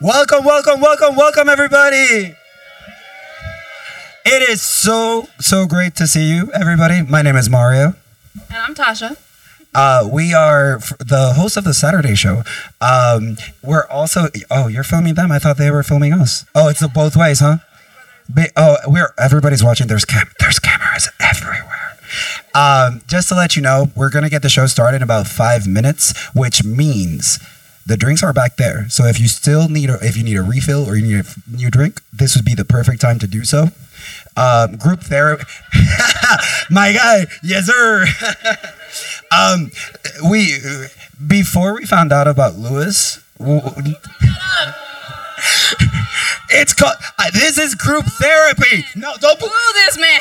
Welcome everybody. It is so great to see you, everybody. My name is Mario. And I'm Tasha. We are the hosts of the Saturday show. We're also, oh, you're filming them? I thought they were filming us. Oh, it's both ways, huh? Everybody's watching. There's cameras everywhere. Just to let you know, we're going to get the show started in about 5 minutes, which means the drinks are back there. So if you still need if you need a refill or you need a new drink, this would be the perfect time to do so. Group therapy. My guy. Yes, sir. Before we found out about Lewis, it's called, this is group therapy. No, don't boo this man.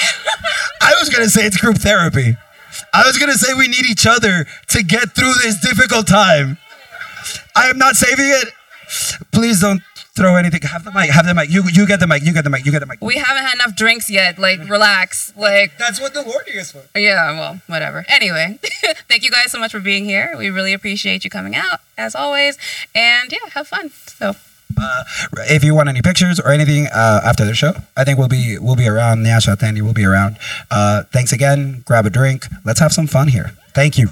I was going to say it's group therapy. I was going to say we need each other to get through this difficult time. I am not saving it. Please don't throw anything. Have the mic. You get the mic. You get the mic. We haven't had enough drinks yet. Relax. That's what the warning is for. Yeah, well, whatever. Anyway, thank you guys so much for being here. We really appreciate you coming out, as always. And, yeah, have fun. So, if you want any pictures or anything after the show, I think we'll be around. Nyasha, Thandie will be around. Thanks again. Grab a drink. Let's have some fun here. Thank you.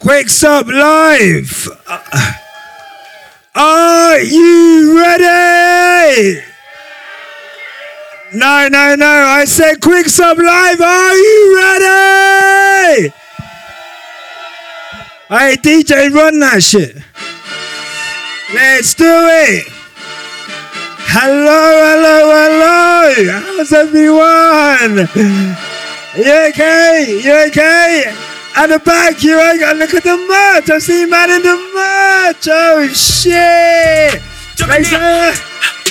Quick Stop Live! Are you ready? No. I said Quick Stop Live, are you ready? Hey, DJ, run that shit. Let's do it. Hello. How's everyone? You okay? At the back, you okay? Look at the merch. I see man in the merch. Oh, shit. Jumping that.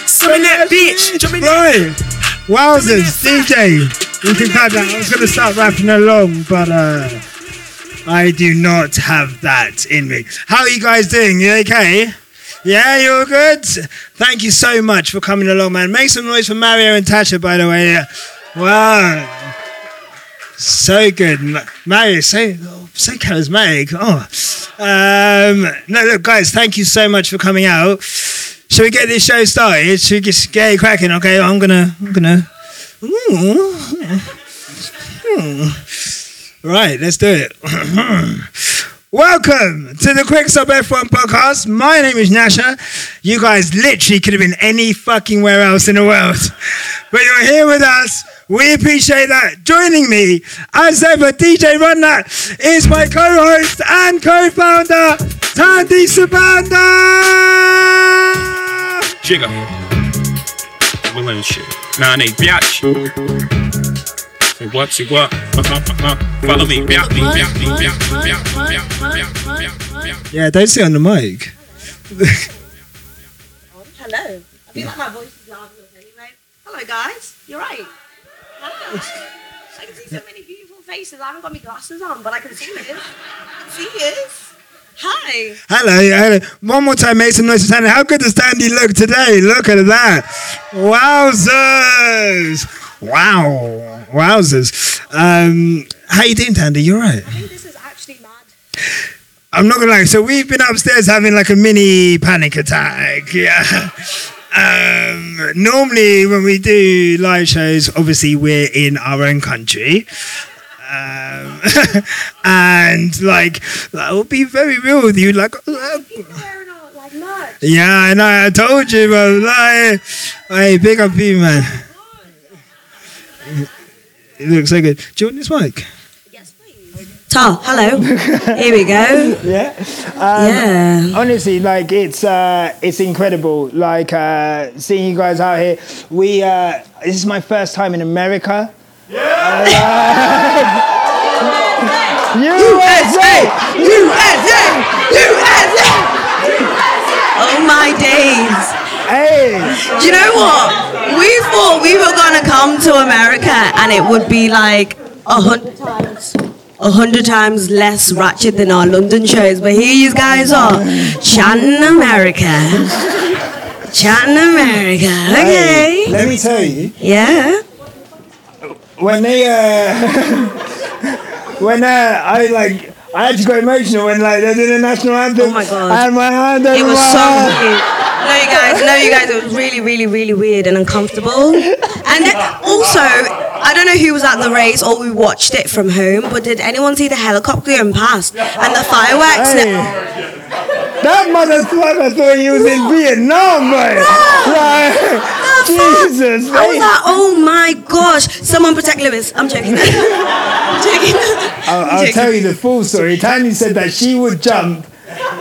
Summon that bitch. Jumping that. Wowzers, DJ. You can cut that. I was going to start rapping along, but I do not have that in me. How are you guys doing? You okay? Yeah, you're good. Thank you so much for coming along, man. Make some noise for Mario and Tasha, by the way. Yeah. Wow. So good. Mario, so charismatic. Oh. No, look, guys, thank you so much for coming out. Should we get this show started? Should we just get it cracking? Okay, I'm gonna. Right, let's do it. Welcome to the Quick Stop F1 podcast. My name is Nyasha. You guys literally could have been any fucking where else in the world. But you're here with us. We appreciate that. Joining me, as ever, DJ Runnat, is my co-host and co-founder, Thandie Sibanda. Jigga. Willing shit. Nani biatch. Follow me. Yeah, don't sit on the mic. Hello. I feel like my voice is louder anyway. Hello, guys. You're right. Hello. I can see so many beautiful faces. I haven't got my glasses on, but I can see you. Hi. Hello. One more time, make some noise for Thandie. How good does Thandie look today? Look at that. Wowzers. Wow. Wowzers. How you doing, Thandie? You all right? I think this is actually mad. I'm not going to lie. So we've been upstairs having like a mini panic attack. Yeah. Normally when we do live shows, obviously we're in our own country. And I'll be very real with you. People wearing our merch. Yeah, I know. I told you, bro. Hey, big up you, man. It looks so good. Do you want this mic? Yes, please. Hello. Here we go. Yeah. Honestly, it's incredible. Seeing you guys out here. This is my first time in America. Yeah. USA! USA! USA! Oh my days. Hey. Do you know what? We thought we were going to come to America and it would be like 100 times less ratchet than our London shows. But here you guys are, chatting America. Chatting America, okay. Hey, let me tell you. Yeah. when they when I actually got emotional when they did the national anthem. Oh my god! I had my hand over my heart. No, you guys, it was really, really, really weird and uncomfortable. And then, also, I don't know who was at the race or we watched it from home, but did anyone see the helicopter going past and the fireworks? Hey, that motherfucker thought he was in Vietnam, mate. Like, Jesus. I was like, oh my gosh, someone protect Lewis. I'm joking. I'll tell you the full story. Thandie said that she would jump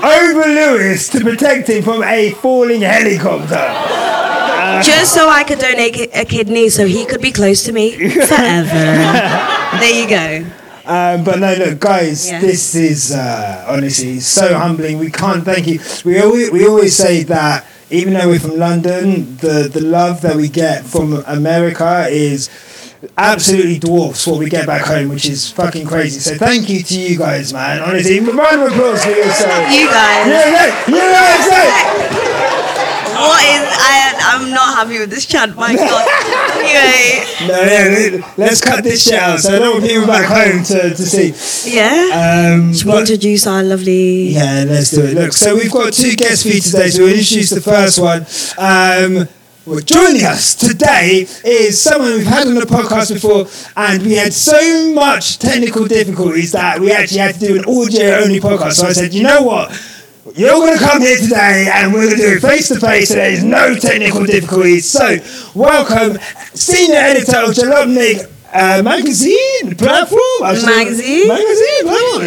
over Lewis to protect him from a falling helicopter. Just so I could donate a kidney so he could be close to me forever. There you go. But no, look, guys, this is honestly so humbling. We can't thank you. We always say that even though we're from London, the love that we get from America is absolutely dwarfs what we get back home, which is fucking crazy. So thank you to you guys, man. Honestly, round of applause for yourself. You guys. I'm not happy with this chat, my god. Anyway. Let's cut this shit out so I don't want people back home to see. Yeah. Should we introduce our lovely... Yeah, let's do it. Look, so we've got two guests for you today, so we'll introduce the first one. Well, joining us today is someone we've had on the podcast before, and we had so much technical difficulties that we actually had to do an audio-only podcast. So I said, you know what? You're going to come here today, and we're going to do it face-to-face, so there's no technical difficulties. So, welcome, Senior Editor of Jalopnik Magazine Platform. Magazine Platform.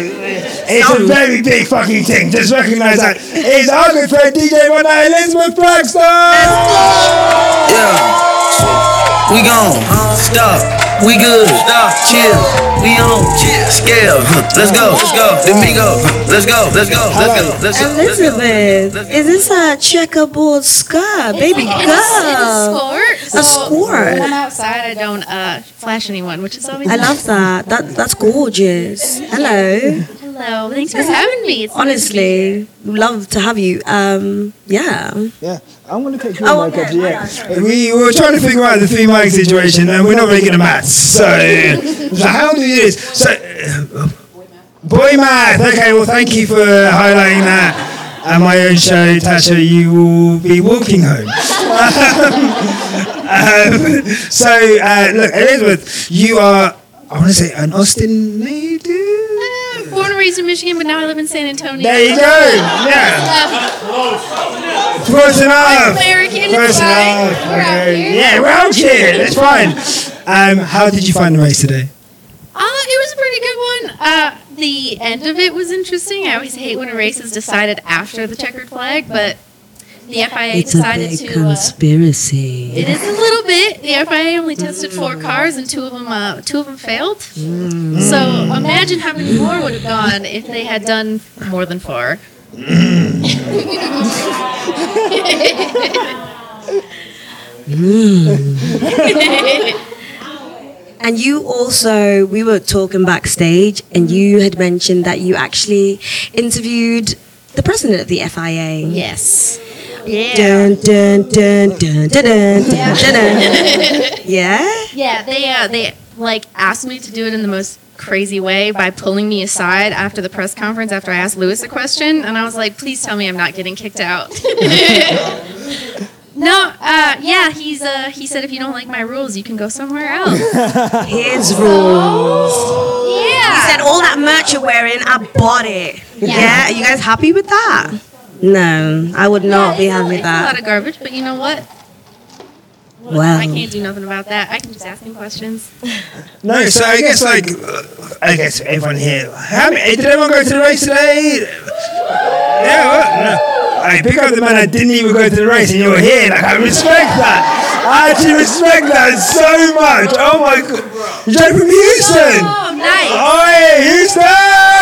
It's a very big fucking thing. Just recognise that. It's our good friend DJ Runnat, Elizabeth Blackstock. Yeah. We gone. Stop. We good. Stop. Chill. We on. Chill. Scale. Let's go. Let's go. Let me go. Let's go. Let's go. Let's go. Let's go. Elizabeth, is this a checkerboard skirt? Baby girl. A squirt. When outside, I don't flash anyone, which is always. I love that. That's gorgeous. Hello. Hello, thanks for having me. It's honestly, love to have you. Yeah. I'm going to take your mic up. Yeah. We were trying to figure out the free mic situation, and we're not making a match. So how do you do this? So, boy math. Okay, well, thank you for highlighting that. And my own show, Tasha, you will be walking home. Look, Elizabeth, you are, I want to say, an Austin native? Born and raised in Michigan, but now I live in San Antonio. There you go. Yeah. Close enough. Close enough. Yeah, we're out here. It's fine. How did you find the race today? It was a pretty good one. The end of it was interesting. I always hate when a race is decided after the checkered flag, but the FIA decided to... It's a conspiracy. It is a little bit. The FIA only tested 4 cars, and two of them failed. Mm. So imagine how many more would have gone if they had done more than 4. And you also, we were talking backstage, and you had mentioned that you actually interviewed the president of the FIA. Yes. Yeah. Dun, dun, dun, dun, dun, dun, dun, dun. Yeah? Yeah, they asked me to do it in the most crazy way by pulling me aside after the press conference after I asked Lewis a question, and I was like, please tell me I'm not getting kicked out. No, he said if you don't like my rules, you can go somewhere else. His rules. Yeah. He said all that merch you're wearing, I bought it. Yeah? Are you guys happy with that? No, I would not be happy with that. It's a lot of garbage, but you know what? Wow. I can't do nothing about that. I can just ask him questions. No, so I guess everyone here. Did everyone go to the race today? Yeah, what? No. I pick up the man that didn't even go to the race, and you're here. I respect that. I actually respect that so much. Oh my god! You're from Houston. Oh, nice. Oh, hey, Houston!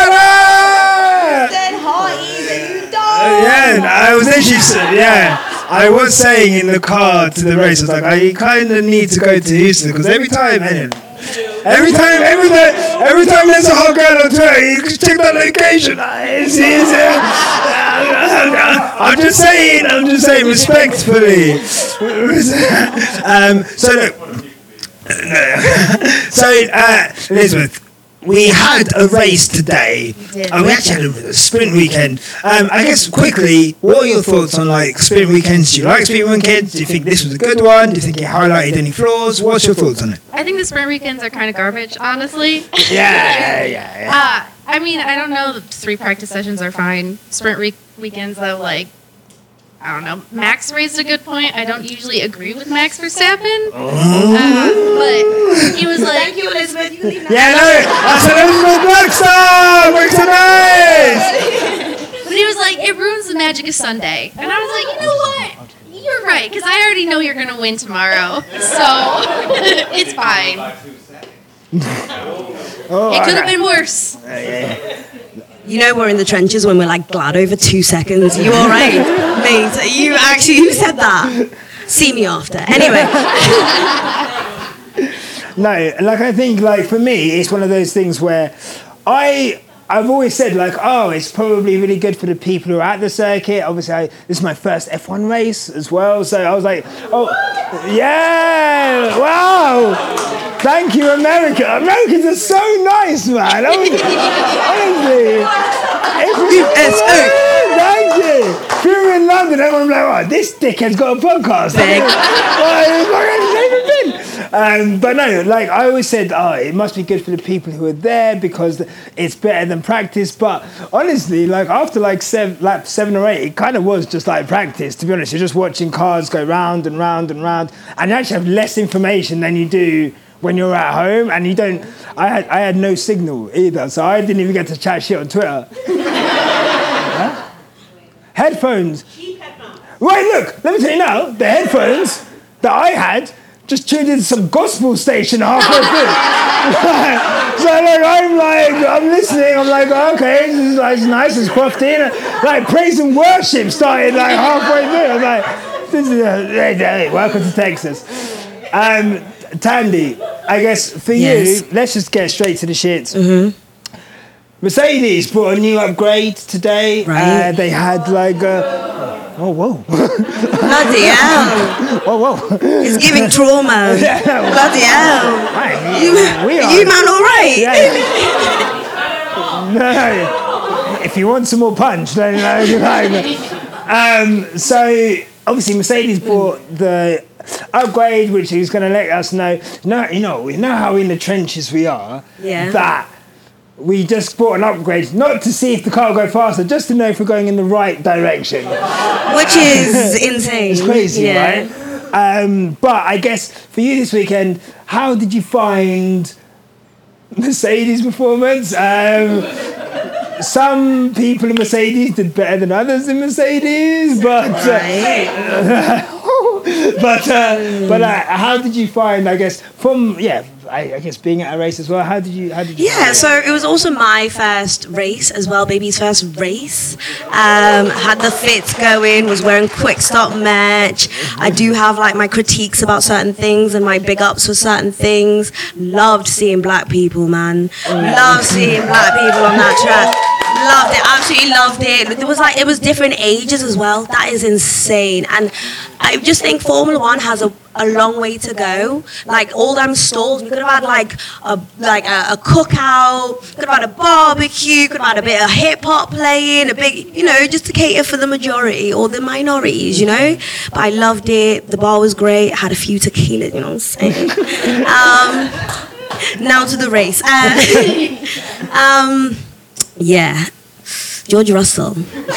Houston, Houston. Yeah, I was in Houston. Yeah, I was saying in the car to the race, I was like, I kind of need to go to Houston because every time there's a hot girl on Twitter, you can check that location. It's easy. I'm just saying respectfully. So look, So, Elizabeth, we had a race today. We actually had a sprint weekend. I guess quickly, what are your thoughts on like sprint weekends? Do you like sprint weekends? Do you think this was a good one? Do you think it highlighted any flaws? What's your thoughts on it? I think the sprint weekends are kind of garbage, honestly. Yeah. I mean, I don't know. The three practice sessions are fine. Sprint weekends, though, like, I don't know. Max raised a good point. I don't usually agree with Max Verstappen. But he was like... Thank you, Elizabeth. You can leave now. Yeah, no. That's Elizabeth Blackstock. Works amazing. But he was like, it ruins the magic of Sunday. And I was like, you know what? You're right, because I already know you're going to win tomorrow. So it's fine. It could have been worse. You know we're in the trenches when we're like glad over 2 seconds. You all right, mate? You actually, who said that? See me after. Anyway. No, like I think like for me, it's one of those things where I've always said like, oh, it's probably really good for the people who are at the circuit. Obviously, this is my first F1 race as well, so I was like, oh, yeah, wow. Thank you, America. Americans are so nice, man. Honestly. Thank you. If you were in London, everyone would be like, oh, this dickhead's got a podcast. But no, like I always said, oh, it must be good for the people who are there because it's better than practice. But honestly, like after like lap 7 or 8, it kind of was just like practice, to be honest. You're just watching cars go round and round and round. And you actually have less information than you do when you're at home, and you don't... I had no signal either, so I didn't even get to chat shit on Twitter. Huh? Headphones. Cheap headphones. Right, look, let me tell you now, the headphones that I had just tuned into some gospel station halfway through. So like, I'm listening, I'm like, okay, this is like, it's nice, it's crafty. Like, praise and worship started like halfway through. I was like, this is... hey, welcome to Texas. Thandie, I guess for you, let's just get straight to the shits. Mm-hmm. Mercedes brought a new upgrade today. Right. They had like a... Oh, whoa. Bloody hell. Oh, whoa. It's giving trauma. Yeah. Bloody hell. Right. Are you man all right? Yeah. No. If you want some more punch, then... So, obviously, Mercedes brought the... upgrade, which he's going to let us know. No, we know how in the trenches we are. Yeah. That we just bought an upgrade, not to see if the car will go faster, just to know if we're going in the right direction. Which is insane. It's crazy, right? But I guess for you this weekend, how did you find Mercedes' performance? Some people in Mercedes did better than others in Mercedes, but... Right. But how did you find, I guess, from, I guess being at a race as well, how did you find so it was also my first race as well, baby's first race. Had the fits going, was wearing Quick Stop merch. I do have, like, my critiques about certain things and my big ups for certain things. Loved seeing black people, man. Loved seeing black people on that track. Loved it, absolutely loved it. It was different ages as well. That is insane. And I just think Formula One has a long way to go. Like all them stalls, we could have had like a cookout, could have had a barbecue, could have had a bit of hip hop playing, a big, just to cater for the majority or the minorities, But I loved it. The bar was great. I had a few tequila, you know what I'm saying? Now to the race. Yeah, George Russell. Isn't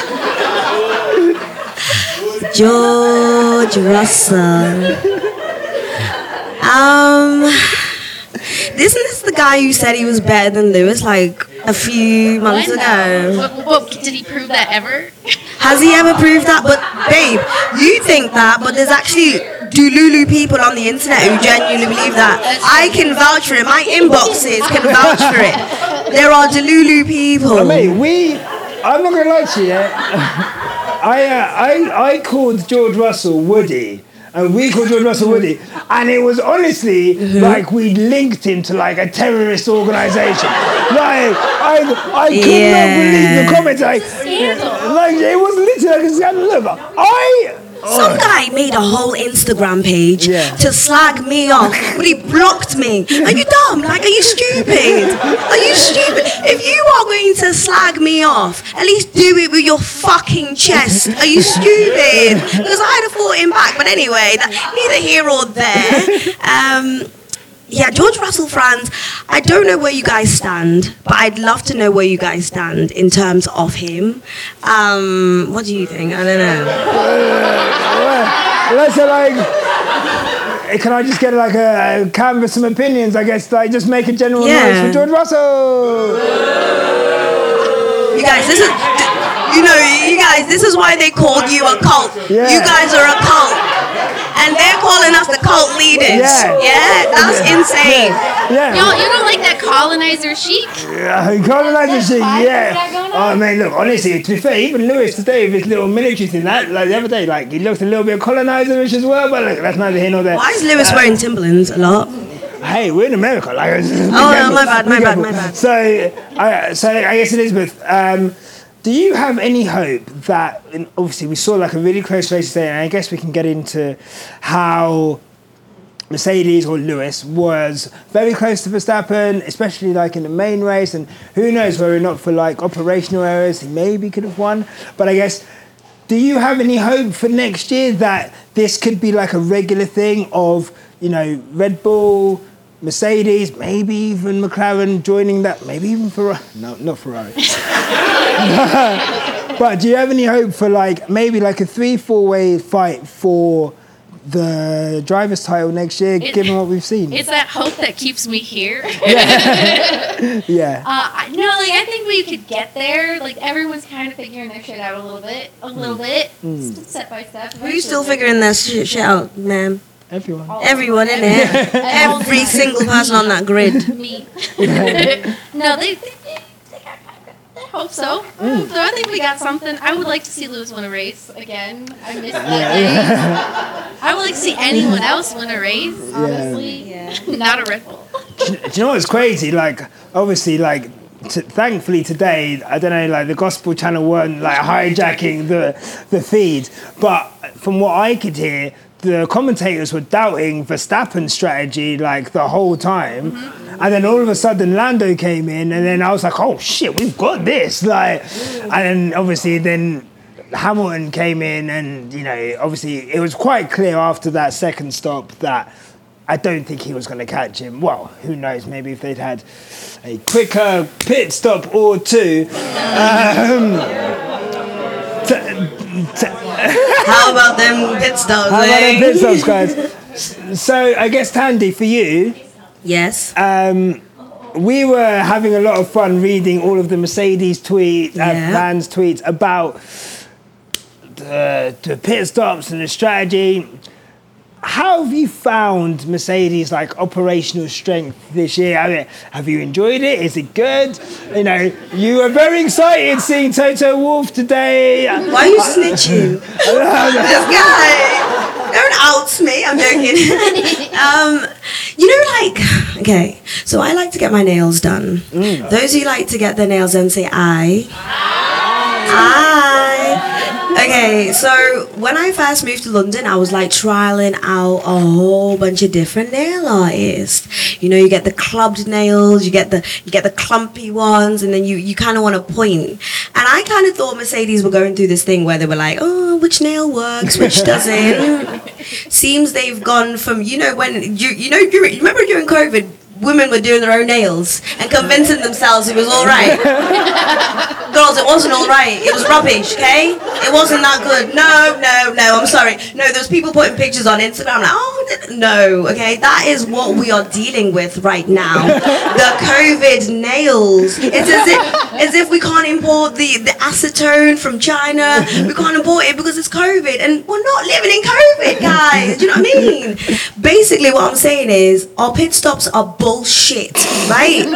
this the guy who said he was better than Lewis like a few months ago? What, did he prove that ever? Has he ever proved that? But babe, you think that, but there's actually Dululu people on the internet who genuinely believe that. I can vouch for it. My inboxes can vouch for it. There are Dululu people. Mate, I'm not gonna lie to you. I called George Russell Woody. And we called George Russell Woody, and it was honestly like we linked him to like a terrorist organisation. Like I could not believe the comments. Like it was literally like a scandal. Look, I Some guy made a whole Instagram page to slag me off, but he blocked me. Are you dumb? Like, are you stupid? Are you stupid? If you are going to slag me off, at least do it with your fucking chest. Are you stupid? Because I'd have fought him back. But anyway, neither here or there. Yeah, George Russell fans, I don't know where you guys stand, but I'd love to know where you guys stand in terms of him. What do you think? I don't know. Can I just get like a canvas some opinions, I guess, like just make a general noise for George Russell? You guys, this is, you know, you guys, this is why they called you a cult. Yeah. You guys are a cult. And they're calling us the cult leaders. Yeah, that's insane. Yeah. You don't like that colonizer chic? Colonizer chic. Oh, man, look, honestly, to be fair, even Lewis today with his little military thing, like the other day, like, he looked a little bit colonizerish as well, but look, that's neither here nor there. Why is Lewis wearing Timberlands a lot? Hey, we're in America. Like, my bad. So I guess, Elizabeth, do you have any hope that, and obviously we saw like a really close race today, and I guess we can get into how Mercedes or Lewis was very close to Verstappen, especially like in the main race, and who knows, whether or not for like operational errors, he maybe could have won. But I guess, do you have any hope for next year that this could be like a regular thing of, you know, Red Bull, Mercedes, maybe even McLaren joining that, maybe even Ferrari. No, not Ferrari. But do you have any hope for like maybe like a 3-4-way fight for the driver's title next year, given what we've seen? It's that hope that keeps me here. Yeah. Yeah. No, like I think we could get there. Like everyone's kind of figuring their shit out a little bit, step by step. Who's still figuring their shit out, ma'am? Everyone, innit? Every single person on that grid. Me. No, they hope so. So I think we got something. I would like to see Lewis win a race again. I miss that race. I would like to see anyone else win a race, honestly. Yeah. Not a Red Bull. Do you know what's crazy? Like, obviously, like, thankfully today, I don't know, like the gospel channel weren't like hijacking the feed, but from what I could hear, the commentators were doubting Verstappen's strategy like the whole time. Mm-hmm. And then all of a sudden Lando came in and then I was like, oh shit, we've got this. Like, and then obviously then Hamilton came in and, you know, obviously it was quite clear after that second stop that I don't think he was going to catch him. Well, who knows? Maybe if they'd had a quicker pit stop or two. How about them pit stops? How about them pit stops, guys? So I guess, Thandie, for you. Yes. We were having a lot of fun reading all of the Mercedes tweets, fans' tweets about the pit stops and the strategy. How have you found Mercedes' like operational strength this year? I mean, have you enjoyed it? Is it good? You know, you were very excited seeing Toto Wolff today. Why are you snitching? This guy, don't out me. I'm joking. Okay. So I like to get my nails done. Those who like to get their nails done say I. Okay, so when I first moved to London, I was like trialing out a whole bunch of different nail artists. You know, you get the clubbed nails, you get the clumpy ones, and then you kind of want to point. And I kind of thought Mercedes were going through this thing where they were like, oh, which nail works, which doesn't. Seems they've gone from, you know, when you remember during COVID, women were doing their own nails and convincing themselves it was all right. Girls, it wasn't all right. It was rubbish, okay? It wasn't that good. No, I'm sorry. No, there's people putting pictures on Instagram like, oh, no, okay? That is what we are dealing with right now. The COVID nails. It's as if we can't import the acetone from China. We can't import it because it's COVID. And we're not living in COVID, guys. Do you know what I mean? Basically, what I'm saying is our pit stops are bullshit, right?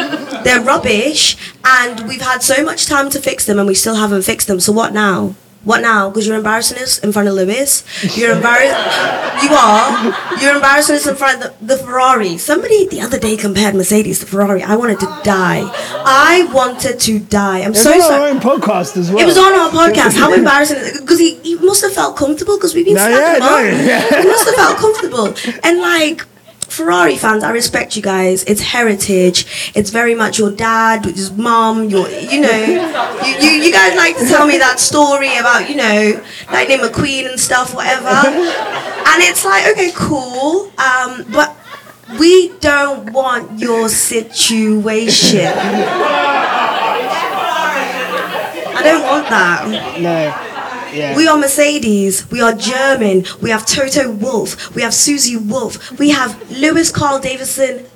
They're rubbish, and we've had so much time to fix them, and we still haven't fixed them. So what now? What now? Because you're embarrassing us in front of Lewis. You're embarrassed. You are. You're embarrassing us in front of the Ferrari. Somebody the other day compared Mercedes to Ferrari. I wanted to die. I wanted to die. I'm so sorry. It was on our own podcast as well. It was on our podcast. How embarrassing is it? Because he must have felt comfortable because we've been He must have felt comfortable. And like, Ferrari fans, I respect you guys. It's heritage. It's very much your dad, his mum, you guys like to tell me that story about, Lightning McQueen and stuff, whatever. And it's like, okay, cool. But we don't want your situation. I don't want that. No. Yeah. We are Mercedes, we are German, we have Toto Wolff, we have Susie Wolff, we have Lewis Carl Davidson.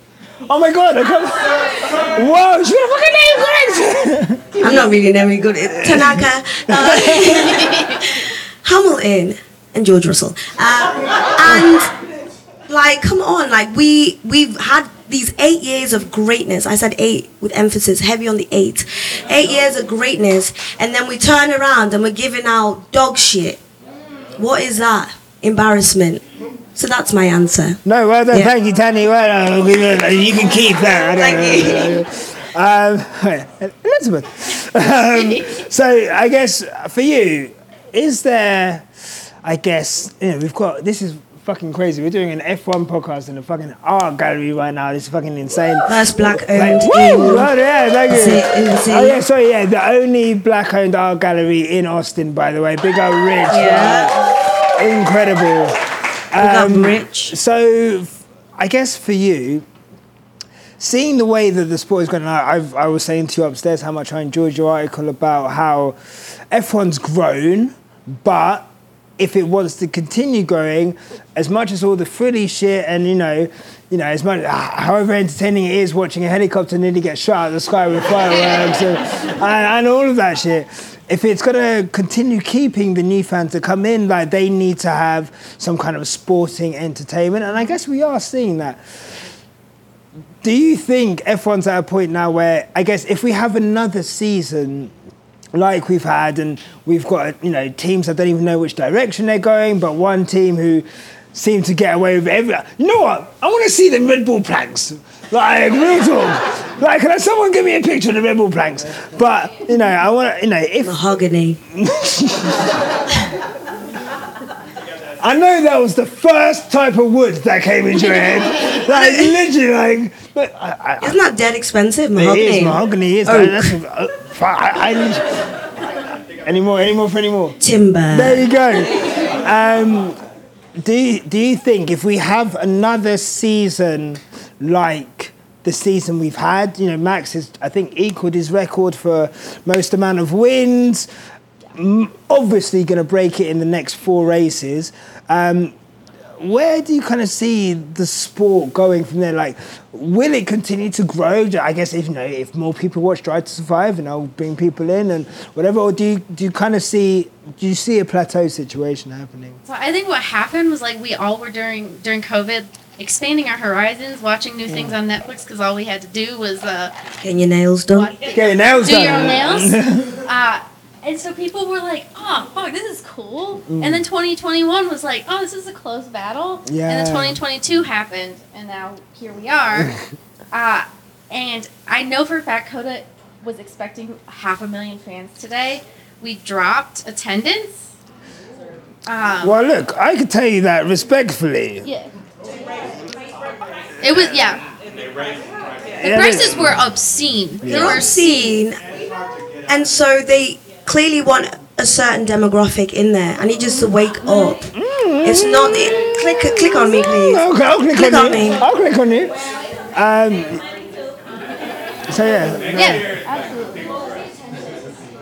Oh my god, I can't. Whoa, she's got a fucking name, Chris! I'm not really naming good. Tanaka, Hamilton, and George Russell. And, like, come on, like, we've had these 8 years of greatness. I said 8 with emphasis, heavy on the 8. 8 years of greatness, and then we turn around and we're giving out dog shit. What is that? Embarrassment. So that's my answer. No, well done, Thank you, Thandie. Well done. You can keep that. Elizabeth. So I guess for you, is there? We've got this is. Fucking crazy. We're doing an F1 podcast in a fucking art gallery right now. This is fucking insane. First black-owned. Oh, yeah, thank you. The only black-owned art gallery in Austin, by the way. Big old Rich. Yeah. Incredible. Big up Rich. So, I guess for you, seeing the way that the sport is going, I was saying to you upstairs how much I enjoyed your article about how F1's grown, but if it wants to continue growing, as much as all the frilly shit and, as much, however entertaining it is watching a helicopter nearly get shot out of the sky with fireworks and all of that shit, if it's going to continue keeping the new fans to come in, like, they need to have some kind of sporting entertainment. And I guess we are seeing that. Do you think F1's at a point now where, I guess, if we have another season like we've had, and we've got, teams that don't even know which direction they're going, but one team who seem to get away with every... You know what? I want to see the Red Bull planks. Like, real talk. Like, can someone give me a picture of the Red Bull planks? But, I want to, if... Mahogany. I know that was the first type of wood that came into your head. Like, literally, like... Isn't that dead expensive, mahogany? It is, mahogany is. Any more? Timber. There you go. Do you think if we have another season like the season we've had, Max has, I think, equaled his record for most amount of wins, obviously going to break it in the next 4 races. Where do you kind of see the sport going from there? Like, will it continue to grow? I guess if more people watch Drive to Survive, and I'll bring people in and whatever, or do you see a plateau situation happening? So I think what happened was, like, we all were during COVID expanding our horizons, watching new things on Netflix, because all we had to do was getting your nails done. Do your own nails. And so people were like, oh, fuck, this is cool. And then 2021 was like, oh, this is a close battle. Yeah. And then 2022 happened, and now here we are. And I know for a fact Coda was expecting 500,000 fans today. We dropped attendance. Well, look, I could tell you that respectfully. Yeah. It was, yeah. The prices were obscene. Yeah. They were obscene. And so they... clearly want a certain demographic in there. I need just to wake up. It's not... Click on me, please. Okay, I'll click on me. I'll click on you. So, yeah. Yeah, absolutely.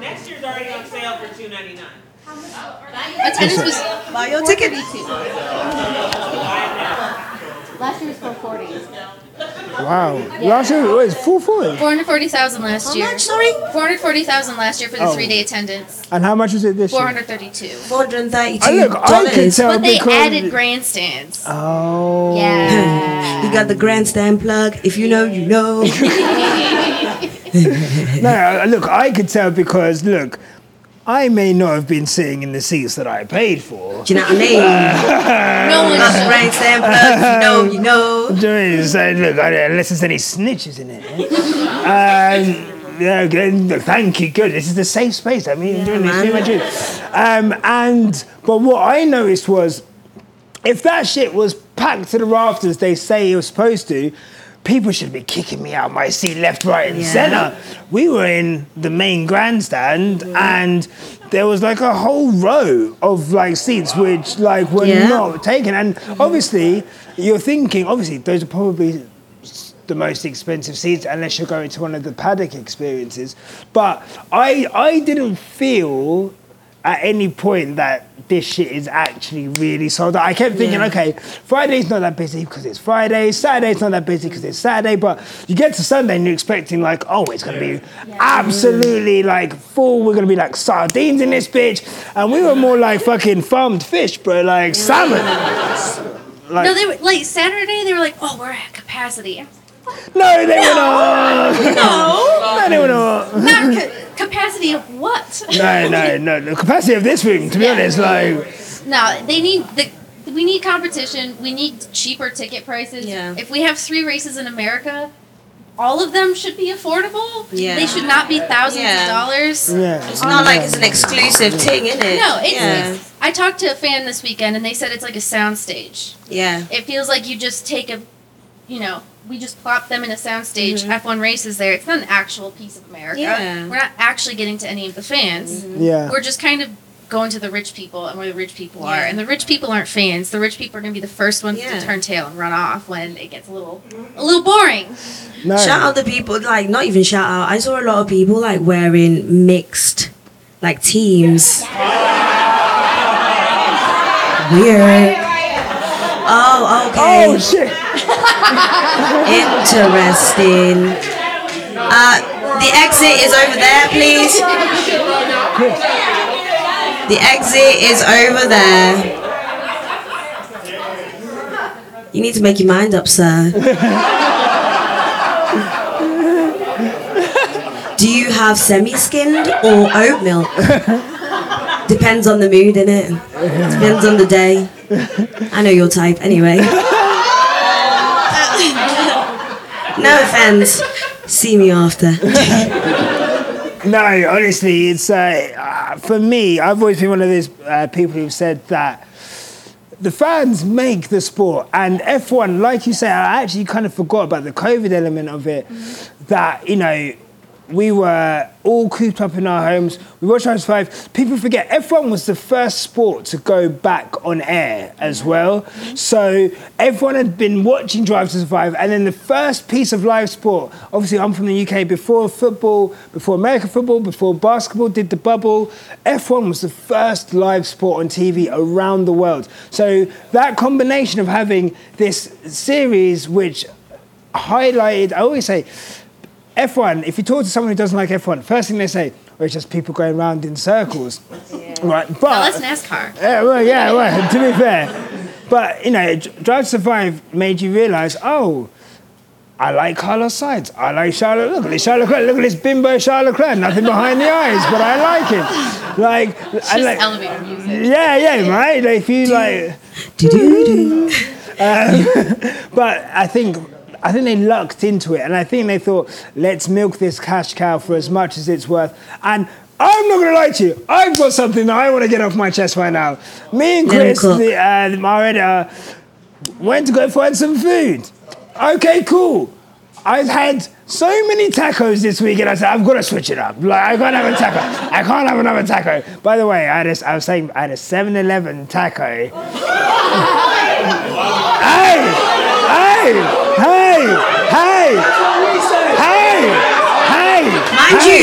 Next year's already on sale for $2.99. Attendance was... Buy your ticket. Last year was $440. Wow. Yeah. Last year, it was 440. 440,000 last year. How much, sorry? 440,000 last year for the 3-day attendance. And how much was it this year? 432. $432. I can tell, but they added grandstands. Oh. Yeah. You got the grandstand plug. If you know, you know. No, look, I could tell because, look, I may not have been sitting in the seats that I paid for. Do you know what I mean? No one's look, unless there's any snitches in it. Thank you, good. This is the safe space. I mean, doing this too much. But what I noticed was, if that shit was packed to the rafters, they say it was supposed to. People should be kicking me out of my seat left, right and centre. We were in the main grandstand and there was like a whole row of like seats which like were not taken. And obviously you're thinking, obviously those are probably the most expensive seats unless you're going to one of the paddock experiences. But I didn't feel at any point that this shit is actually really sold out. I kept thinking, okay, Friday's not that busy because it's Friday, Saturday's not that busy because it's Saturday, but you get to Sunday and you're expecting like, oh, it's going to be absolutely like full, we're going to be like sardines in this bitch, and we were more like fucking farmed fish, bro, like salmon. Like, no, they were, like Saturday, they were like, oh, we're at capacity. No, they were not. No, they were not. Not capacity of what? No. The capacity of this room, to be honest, like. No, they need we need competition. We need cheaper ticket prices. Yeah. If we have 3 races in America, all of them should be affordable. Yeah. They should not be thousands of dollars. Yeah. It's not like it's an exclusive thing, is it? No, it's. I talked to a fan this weekend, and they said it's like a soundstage. Yeah. It feels like you just take a, we just plop them in a soundstage. Mm-hmm. F1 races there. It's not an actual piece of America. Yeah. We're not actually getting to any of the fans. Mm-hmm. Yeah. We're just kind of going to the rich people and where the rich people are. And the rich people aren't fans. The rich people are going to be the first ones to turn tail and run off when it gets a little boring. No. Shout out the people, like, not even shout out. I saw a lot of people, like, wearing mixed, like, teams. Weird. Oh, okay. Oh, shit. Interesting. The exit is over there, please. The exit is over there. You need to make your mind up, sir. Do you have semi-skimmed or oat milk? Depends on the mood, innit? Depends on the day. I know your type, anyway. No offense. See me after. No, honestly, it's for me. I've always been one of those people who've said that the fans make the sport, and F1, like you say, I actually kind of forgot about the COVID element of it. Mm-hmm. That we were all cooped up in our homes. We watched Drive to Survive. People forget F1 was the first sport to go back on air as well. Mm-hmm. So everyone had been watching Drive to Survive, and then the first piece of live sport. Obviously, I'm from the UK. Before football, before American football, before basketball did the bubble, F1 was the first live sport on TV around the world. So that combination of having this series, which highlighted, I always say, F1, if you talk to someone who doesn't like F1, first thing they say, well, it's just people going round in circles. Yeah. Right, but... No, that's NASCAR. Well, to be fair. But, Drive to Survive made you realise, oh, I like Carlos Sainz. I like Charlotte. Look at this bimbo Charlotte Claire. Nothing behind the eyes, but I like it. It's just elevator music. Yeah, right? Like, if you like... Do-do-do. But I think they lucked into it, and I think they thought, let's milk this cash cow for as much as it's worth. And I'm not going to lie to you, I've got something that I want to get off my chest right now. Me and Chris, my editor, went to go find some food. Okay, cool. I've had so many tacos this week, and I said, I've got to switch it up. I can't have a taco. I can't have another taco. By the way, I had a 7-Eleven taco. Hey!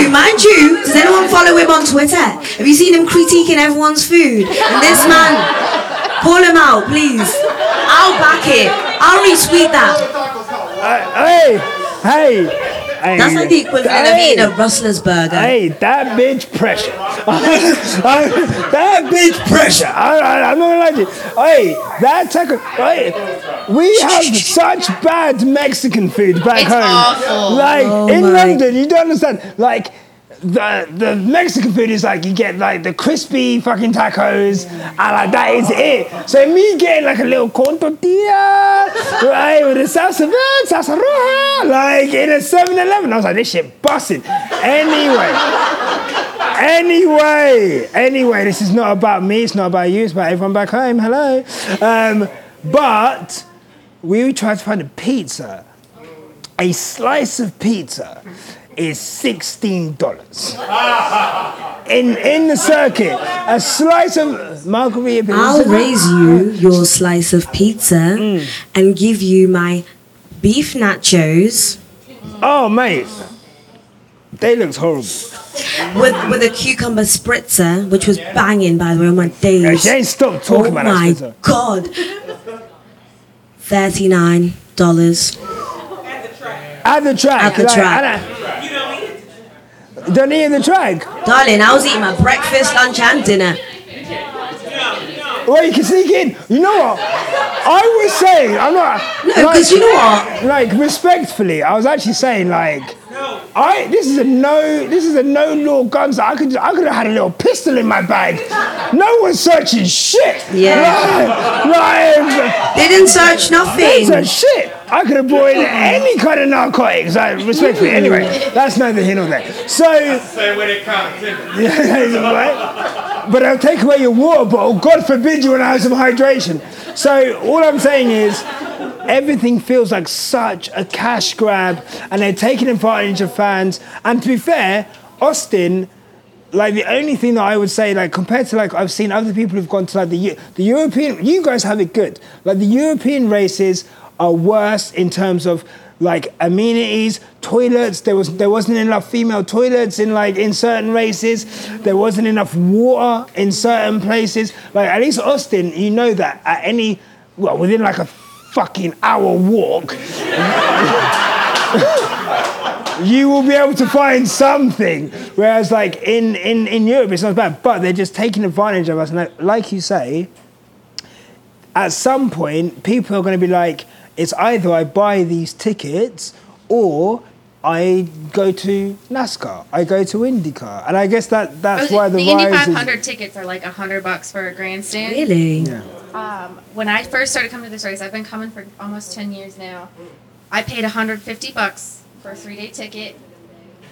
Mind you, does anyone follow him on Twitter? Have you seen him critiquing everyone's food? And this man, pull him out, please. I'll back it. I'll retweet that. Hey! That's like the equivalent of eating a Rustler's burger. Hey, that bitch pressure. That bitch pressure. I'm not gonna lie to you. Hey, that taco. We have such bad Mexican food back home. Awful. Like, in London, you don't understand. Like, The Mexican food is like you get like the crispy fucking tacos and like that is it. So me getting like a little corn tortilla, right, with a salsa verde, salsa roja, like in a 7-Eleven. I was like, this shit busted. Anyway, this is not about me, it's not about you, it's about everyone back home, hello. But we tried to find a pizza. A slice of pizza is $16. In the circuit, a slice of margarita pizza. I'll raise you your slice of pizza and give you my beef nachos. Oh, mate. They looked horrible. With a cucumber spritzer, which was banging, by the way, on my days. Yeah, she ain't stopped talking about that spritzer. Oh, my God. $39. At the track. Don't eat in the track. Darling, I was eating my breakfast, lunch and dinner. Well, you can sneak in. You know what? I was saying, I'm not... No, because like, you know what? Like, respectfully, I was actually saying, like... This is a no-law gun. I could have had a little pistol in my bag. No one's searching shit. Yeah. Like, they didn't search nothing. They didn't search shit. I could have brought in any kind of narcotics. Like, respectfully, anyway, that's neither here nor there. So when it comes, right? But I'll take away your water bottle. God forbid you want to have some hydration. So all I'm saying is, everything feels like such a cash grab, and they're taking advantage of fans. And to be fair, Austin, like the only thing that I would say, like compared to like I've seen other people who've gone to like the European, you guys have it good. Like the European races are worse in terms of like amenities, toilets. There wasn't enough female toilets in certain races. There wasn't enough water in certain places. Like at least Austin, you know that at any within like a fucking hour walk, you will be able to find something. Whereas like in Europe, it's not bad, but they're just taking advantage of us. And like you say, at some point, people are going to be like, it's either I buy these tickets or I go to NASCAR, I go to IndyCar. And I guess that's why the Indy 500 tickets are like $100 for a grandstand. Really? Yeah. When I first started coming to this race, I've been coming for almost 10 years now. I paid $150 for a 3-day ticket.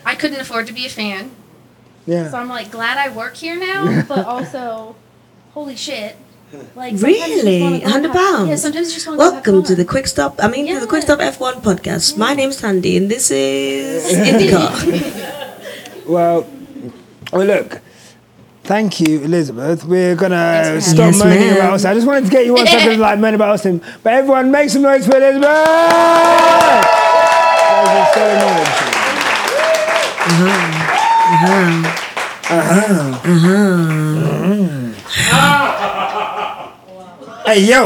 I couldn't afford to be a fan. Yeah. So I'm like, glad I work here now, but also, holy shit. Like, really? £100? Yeah, sometimes you just want to welcome to the Quick Stop, to the Quick Stop F1 podcast. Yeah. My name's Thandie and this is IndyCar. well, look. Thank you, Elizabeth. We're going to stop moaning about Austin. I just wanted to get you one second to moan about Austin. But everyone, make some noise for Elizabeth! Hey, yo!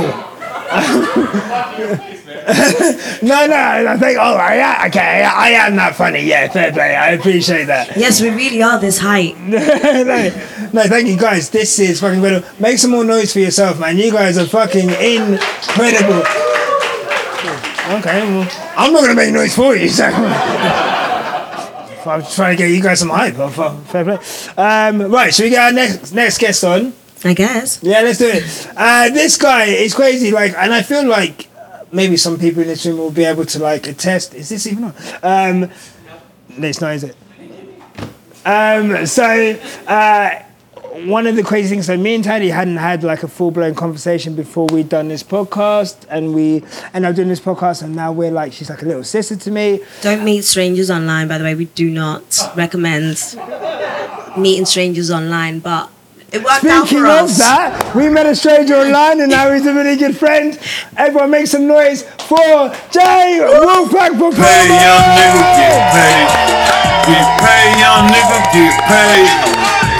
No, I think, I am not funny. Yeah, fair play. I appreciate that. Yes, we really are this height. No, thank you guys. This is fucking incredible. Make some more noise for yourself, man. You guys are fucking incredible. Okay, well, I'm not going to make noise for you, so. I'm trying to get you guys some hype. Fair play. Right, should we get our next guest on? I guess. Yeah, let's do it. This guy is crazy, like, and I feel like maybe some people in this room will be able to, like, attest. Is this even on? No, it's not, is it? One of the crazy things, so me and Thandie hadn't had like a full-blown conversation before we'd done this podcast, and we ended up doing this podcast, and now we're like, she's like a little sister to me. Don't meet strangers online, by the way. We do not recommend meeting strangers online, but it worked out for us. Speaking of that, we met a stranger online, and now he's a really good friend. Everyone make some noise for Jay Wolfpack Performance! Pay young nigga, get paid. Get paid, young nigga, get paid.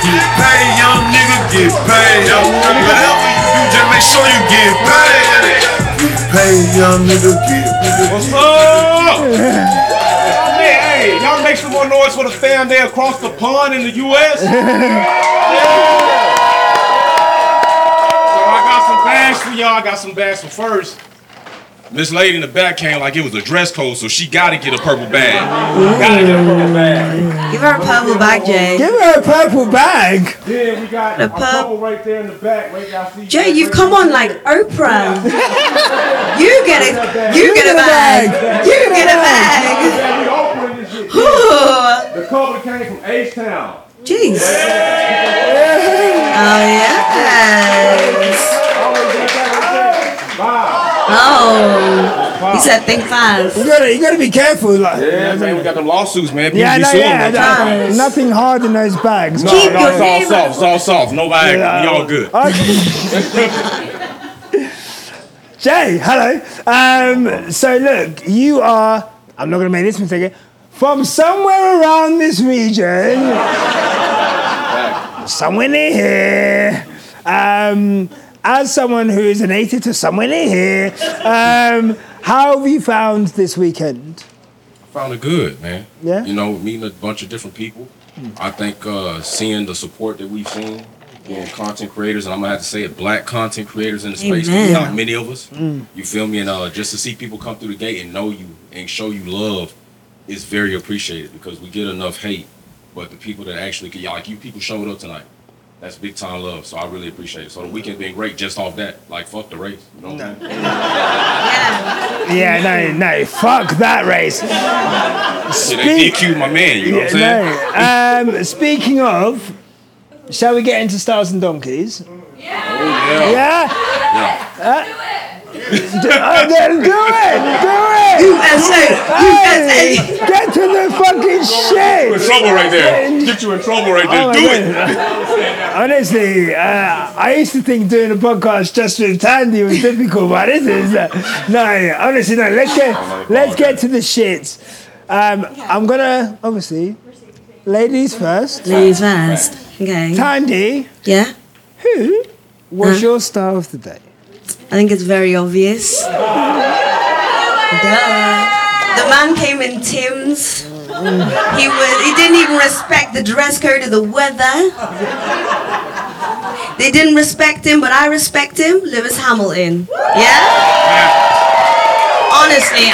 Get paid, young nigga, get paid. Whatever you do, just make sure you get paid. Get paid, young nigga, get paid. What's up? Hey, y'all make some more noise for the fan there across the pond in the US. So I got some bags for y'all. I got some bags for first. This lady in the back came like it was a dress code, so she got to get a purple bag. Gotta get a purple bag. Give her a purple bag, Jay. Give her a purple bag. Yeah, we got a purple right there in the back. Wait, y'all see Jay, you've come on like Oprah. You get a bag. You get a bag. The color came from H-Town. Jeez. Yeah. Oh, yes. Oh, he said think fast. You gotta be careful, like. Yeah, man, we got the lawsuits, man. People be suing. Nothing hard in those bags. No, it's all soft. No bag, we all good. Okay. Jay, hello. So look, you are. I'm not gonna make this mistake. From somewhere around this region, somewhere near here. As someone who is a native to somewhere near here, how have you found this weekend? I found it good, man. Yeah? You know, meeting a bunch of different people. I think seeing the support that we've seen in content creators, and I'm going to have to say it, black content creators in the space. There's not many of us. You feel me? And just to see people come through the gate and know you and show you love is very appreciated because we get enough hate. But the people that actually, like you people showed up tonight. That's big time love, so I really appreciate it. So the weekend been great just off that. Like, fuck the race, you know what I mean? No, fuck that race. They DQ'd my man, you know what I'm saying? Speaking of, shall we get into Stars and Donkeys? Yeah. Do it. Do it. USA. Get to the fucking shit. Get you in trouble right there. Oh, Do it. Honestly, I used to think doing a podcast just with Thandie was difficult, but this is honestly. Let's get to the shit. I'm gonna obviously ladies first. Okay. Thandie. Yeah. Who was your star of the day? I think it's very obvious. The man came in Tim's. He didn't even respect the dress code or the weather. They didn't respect him, but I respect him. Lewis Hamilton. Yeah? Honestly,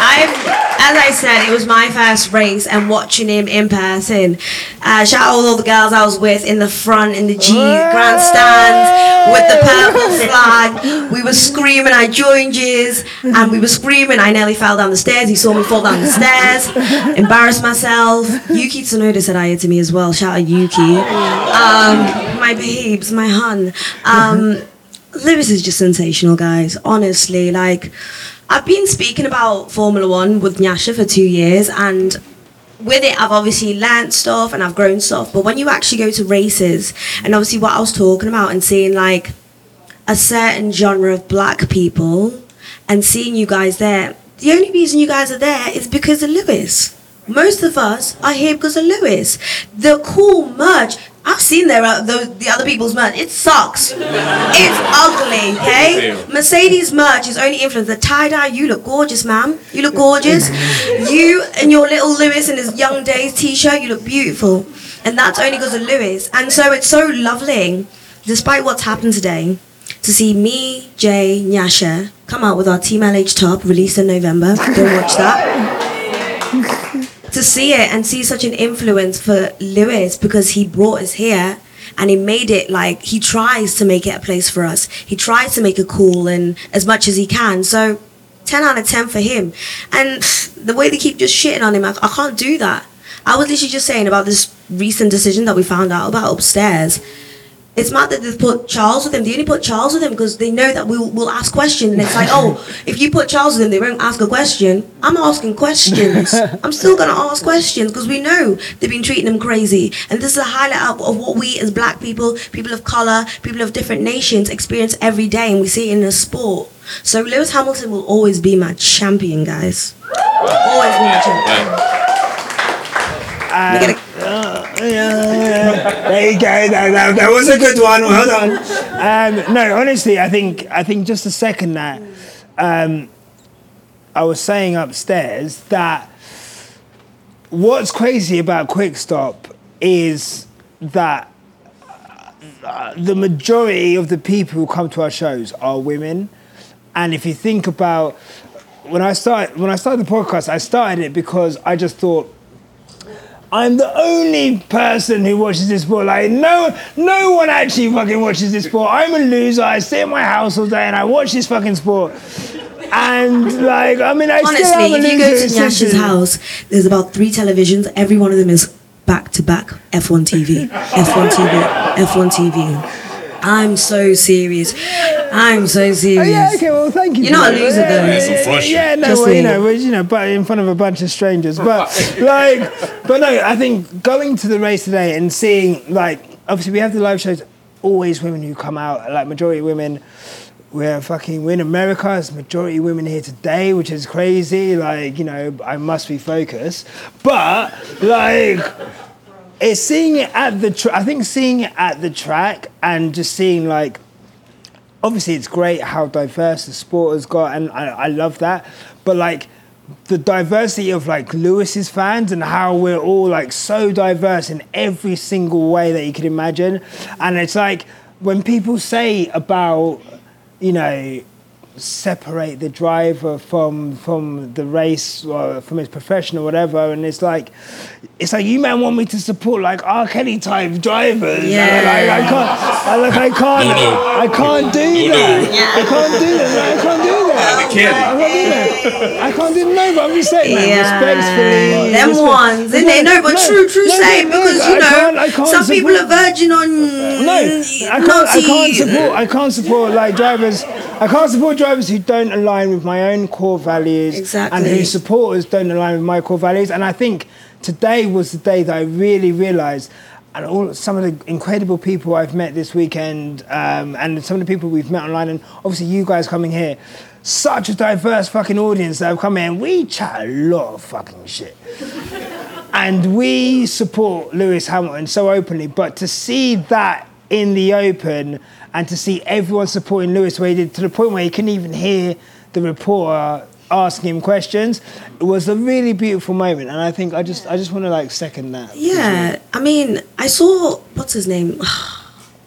as I said, it was my first race and watching him in person. Shout out all the girls I was with in the front, in the G grandstands, with the purple flag. We were screaming, I joined yous, and we were screaming. I nearly fell down the stairs. You saw me fall down the stairs, embarrassed myself. Yuki Tsunoda said hi to me as well. Shout out Yuki. My babes, my hun. Lewis is just sensational, guys. Honestly, like, I've been speaking about Formula One with Nyasha for 2 years, and with it, I've obviously learned stuff and I've grown stuff. But when you actually go to races, and obviously what I was talking about and seeing like a certain genre of black people and seeing you guys there, the only reason you guys are there is because of Lewis. Most of us are here because of Lewis. The cool merch, I've seen the other people's merch. It sucks. It's ugly, okay? Mercedes merch is only influenced. The tie-dye, you look gorgeous, ma'am. You look gorgeous. You and your little Lewis in his young days t-shirt, you look beautiful. And that's only because of Lewis. And so it's so lovely, despite what's happened today, to see me, Jay, Nyasha come out with our Team LH top, released in November. Don't watch that. To see it and see such an influence for Lewis because he brought us here and he made it like he tries to make it a place for us. He tries to make it cool and as much as he can. So 10 out of 10 for him. And the way they keep just shitting on him, I can't do that. I was literally just saying about this recent decision that we found out about upstairs. It's mad that they put Charles with him. They only put Charles with him because they know that we'll ask questions. And it's like, oh, if you put Charles with him, they won't ask a question. I'm asking questions. I'm still going to ask questions because we know they've been treating him crazy. And this is a highlight of what we as black people, people of colour, people of different nations experience every day. And we see it in a sport. So Lewis Hamilton will always be my champion, guys. Always be my champion. There you go. That was a good one. Well done. No, honestly, I think just a second that I was saying upstairs that what's crazy about Quick Stop is that the majority of the people who come to our shows are women, and if you think about when I started the podcast, I started it because I just thought, I'm the only person who watches this sport. Like, no one actually fucking watches this sport. I'm a loser. I sit in my house all day and I watch this fucking sport. And, like, I mean, I honestly, still am a loser. Honestly, if you go to Nyasha's house, there's about 3 televisions. Every one of them is back-to-back F1 TV. F1 TV. F1 TV. I'm so serious. I'm so serious. Oh, yeah, okay, well, thank you. You're not a loser, though. Yeah, no, well, you know, but in front of a bunch of strangers. But, but no, I think going to the race today and seeing, like, obviously we have the live shows, always women who come out, like, majority women. We're in America, it's majority women here today, which is crazy. Like, you know, I must be focused. But, like, it's seeing it at the track. I think seeing it at the track and just seeing, like, obviously, it's great how diverse the sport has got, and I love that. But, like, the diversity of, like, Lewis's fans and how we're all, like, so diverse in every single way that you could imagine. And it's like, when people say about, you know, separate the driver from the race or from his profession or whatever, and it's like you man want me to support like R. Kelly type drivers. I can't do that. But I'm just saying, man, respectfully. Them ones, isn't they? No, but true saying, because you know, some people are verging on. I can't support like drivers. I can't support drivers who don't align with my own core values, exactly, and whose supporters don't align with my core values. And I think today was the day that I really realised, and some of the incredible people I've met this weekend, and some of the people we've met online, and obviously you guys coming here, such a diverse fucking audience that have come here, and we chat a lot of fucking shit. And we support Lewis Hamilton so openly, but to see that in the open, and to see everyone supporting Lewis where he did, to the point where he couldn't even hear the reporter asking him questions, it was a really beautiful moment. And I think I just want to like second that. Yeah, sure. I mean, I saw, what's his name?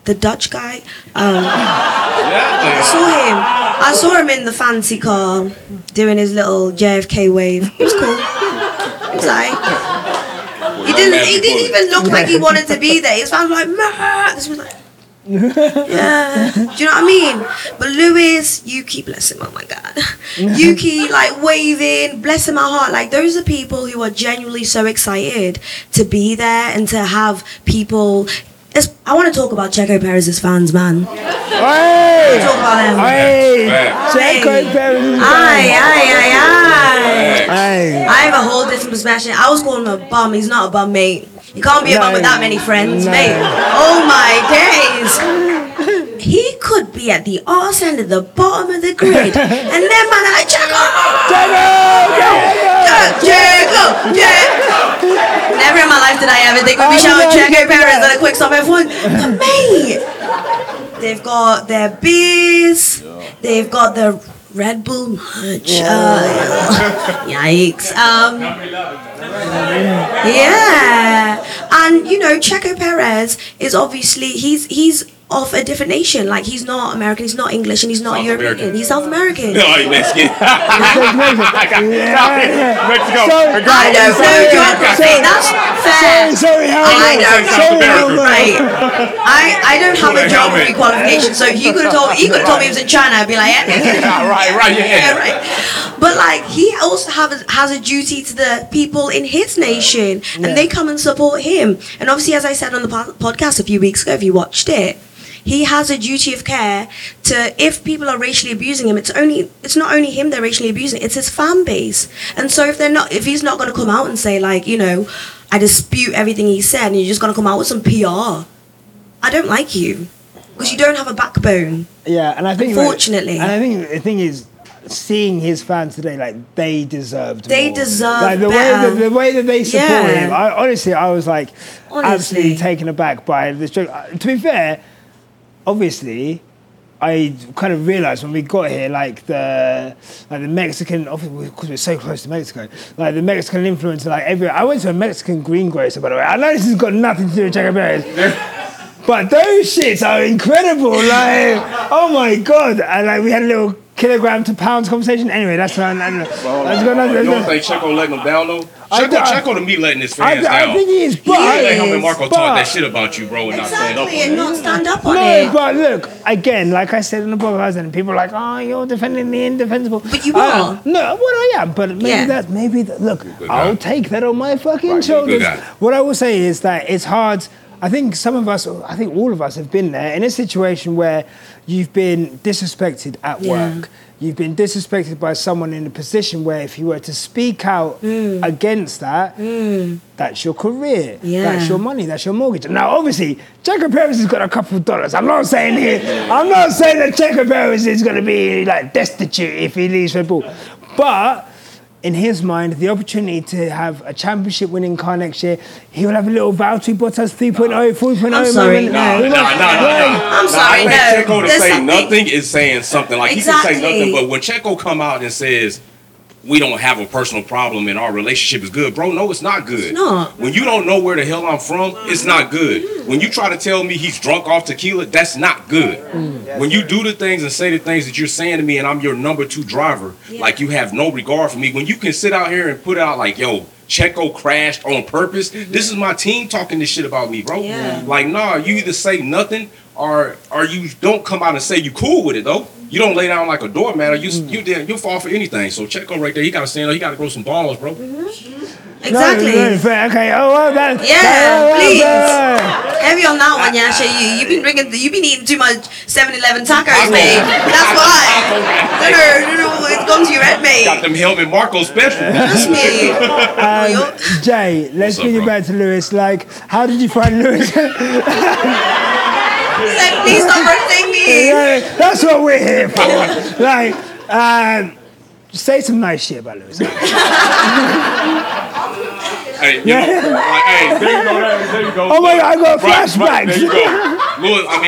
The Dutch guy. I saw him in the fancy car doing his little JFK wave. It was cool. It was like, he didn't even look like he wanted to be there. His fans were like, Max! Was like, yeah. Do you know what I mean? But Lewis, Yuki, bless him, oh my God. Yuki, like, waving, bless him, my heart. Like, those are people who are genuinely so excited to be there and to have people. I want to talk about Checo Perez's fans, man. Hey! Talk about them. Hey! Checo Perez's fans. Aye. I have a whole different perspective. I was calling him a bum. He's not a bum, mate. You can't be a bum with that many friends, mate. Oh my days. He could be at the arse end of the bottom of the grid. And then, man, I Checo! Never in my life did I ever think we'd be shouting Checo Pérez at a Quick Stop F1. But mate, they've got their beers, they've got their Red Bull merch. Yikes. Yeah. And you know, Checo Pérez is obviously he's of a different nation. Like, he's not American, he's not English, and he's not European. He's South American. No, he's Mexican. Mexico. I know, no geography. That's fair. Sorry, I know. Right. I don't have a geography qualification, so he could have told me he was in China, I'd be like, yeah. Right, yeah. Right. But like, he also has a duty to the people in his nation, and they come and support him. And obviously, as I said on the podcast a few weeks ago, if you watched it, he has a duty of care to, if people are racially abusing him, it's not only him they're racially abusing, it's his fan base. And so if he's not going to come out and say, like, you know, I dispute everything he said, and you're just going to come out with some PR, I don't like you, because you don't have a backbone. Yeah, and I think, unfortunately, like, and I think the thing is, seeing his fans today, like, they deserved more. Like, the way that they supported him. I was absolutely taken aback by this joke. To be fair, obviously, I kind of realised when we got here, like the Mexican, obviously, because we're so close to Mexico, like the Mexican influence, like everywhere. I went to a Mexican greengrocer, by the way. I know this has got nothing to do with Checo Perez, but those shits are incredible. Like, oh my God! And like, we had a little kilogram to pounds conversation. Anyway, that's not. Well, think Checo letting him down though? Checo to me letting his fans down. I think he is. But you let him and Marco talk that shit about you, bro, and not stand up on it. No, but look, again, like I said in the podcast, and people are like, oh, you're defending the indefensible. But you are. No, well, I am. But maybe that. Look, I'll take that on my fucking shoulders. What I will say is that it's hard. I think some of us, I think all of us have been there in a situation where you've been disrespected at work. You've been disrespected by someone in a position where if you were to speak out against that, that's your career, that's your money, that's your mortgage. Now, obviously, Checo Pérez has got a couple of dollars. I'm not saying that Checo Pérez is going to be like destitute if he leaves Red Bull, but in his mind, the opportunity to have a championship winning car next year, he will have a little Valtteri Bottas 3.0, 4.0. I'm sorry, I'm sorry, I think Checo to say something. Nothing is saying something. Like, exactly. He can say nothing, but when Checo come out and says, we don't have a personal problem and our relationship is good, bro, no, it's not good. It's not. When you don't know where the hell I'm from, it's not good. When you try to tell me he's drunk off tequila, that's not good. When you do the things and say the things that you're saying to me and I'm your number two driver, like you have no regard for me, when you can sit out here and put out like, yo, Checo crashed on purpose, this is my team talking this shit about me, bro. Like, nah, you either say nothing or you don't come out and say you cool with it, though. You don't lay down like a doormat, or you fall for anything. So Checo right there, he got to stand up, he got to grow some balls, bro. Exactly. No, okay. Oh, well done. Yeah, please. Heavy on that one, Nyasha. You've been eating too much 7-Eleven tacos, mate. That's why. No, it's gone to your head, mate. Got them Helmet Marco special. Trust me. Jay, let's bring you back to Lewis. Like, how did you find Lewis? Said, please stop roasting me. Yeah, that's what we're here for. Like, say some nice shit about Lewis. There you go. Oh my God, I got flashbacks. There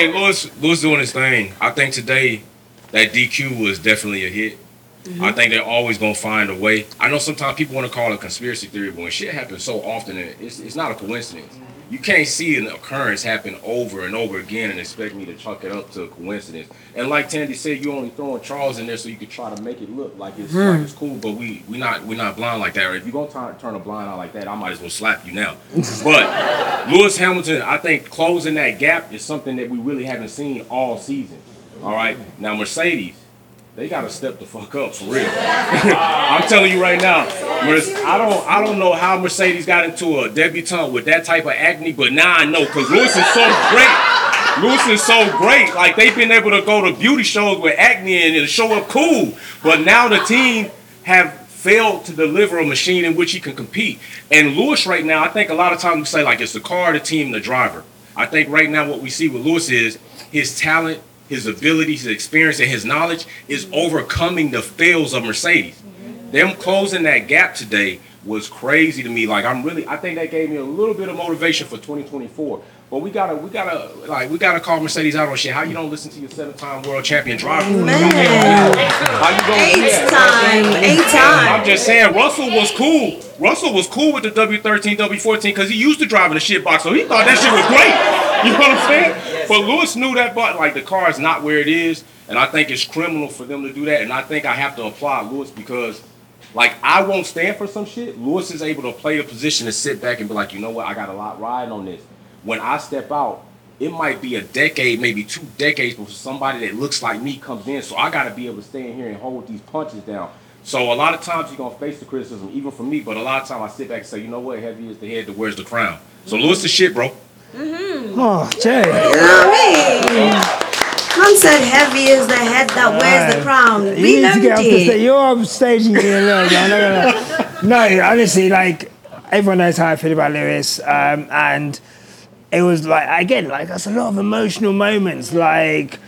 you go. Lewis doing his thing. I think today that DQ was definitely a hit. I think they're always going to find a way. I know sometimes people want to call it a conspiracy theory, but when shit happens so often, it's not a coincidence. You can't see an occurrence happen over and over again and expect me to chalk it up to a coincidence. And like Thandie said, you're only throwing Charles in there so you can try to make it look like it's cool, but we're not blind like that. Or if you're going to turn a blind eye like that, I might as well slap you now. But Lewis Hamilton, I think closing that gap is something that we really haven't seen all season. All right? Now, Mercedes, they got to step the fuck up, for real. I'm telling you right now, I don't know how Mercedes got into a debutante with that type of acne, but now I know, because Lewis is so great. Like, they've been able to go to beauty shows with acne and show up cool. But now the team have failed to deliver a machine in which he can compete. And Lewis right now, I think a lot of times we say, like, it's the car, the team, the driver. I think right now what we see with Lewis is his talent, his ability, his experience, and his knowledge is overcoming the fails of Mercedes. Them closing that gap today was crazy to me. Like, I think that gave me a little bit of motivation for 2024. But we gotta call Mercedes out on shit. How you don't listen to your 7-time world champion driver? How you gonna 8-time. I'm just saying, Russell was cool. Russell was cool with the W13, W14 because he used to drive in the shit box, so he thought that shit was great. You know what I'm saying? But Lewis knew that, but like the car is not where it is, and I think it's criminal for them to do that. And I think I have to apply Lewis because, like, I won't stand for some shit. Lewis is able to play the position and sit back and be like, you know what, I got a lot riding on this. When I step out, it might be a decade, maybe 2 decades before somebody that looks like me comes in. So I got to be able to stay in here and hold these punches down. So a lot of times you're going to face the criticism, even from me. But a lot of times I sit back and say, you know what, heavy is the head that wears the crown. So Lewis the shit, bro. Oh, Jay. Khan said heavy is the head that wears the crown. We know it. You're staging me a little, man. No, honestly, like, everyone knows how I feel about Lewis. And it was like, again, like, that's a lot of emotional moments, like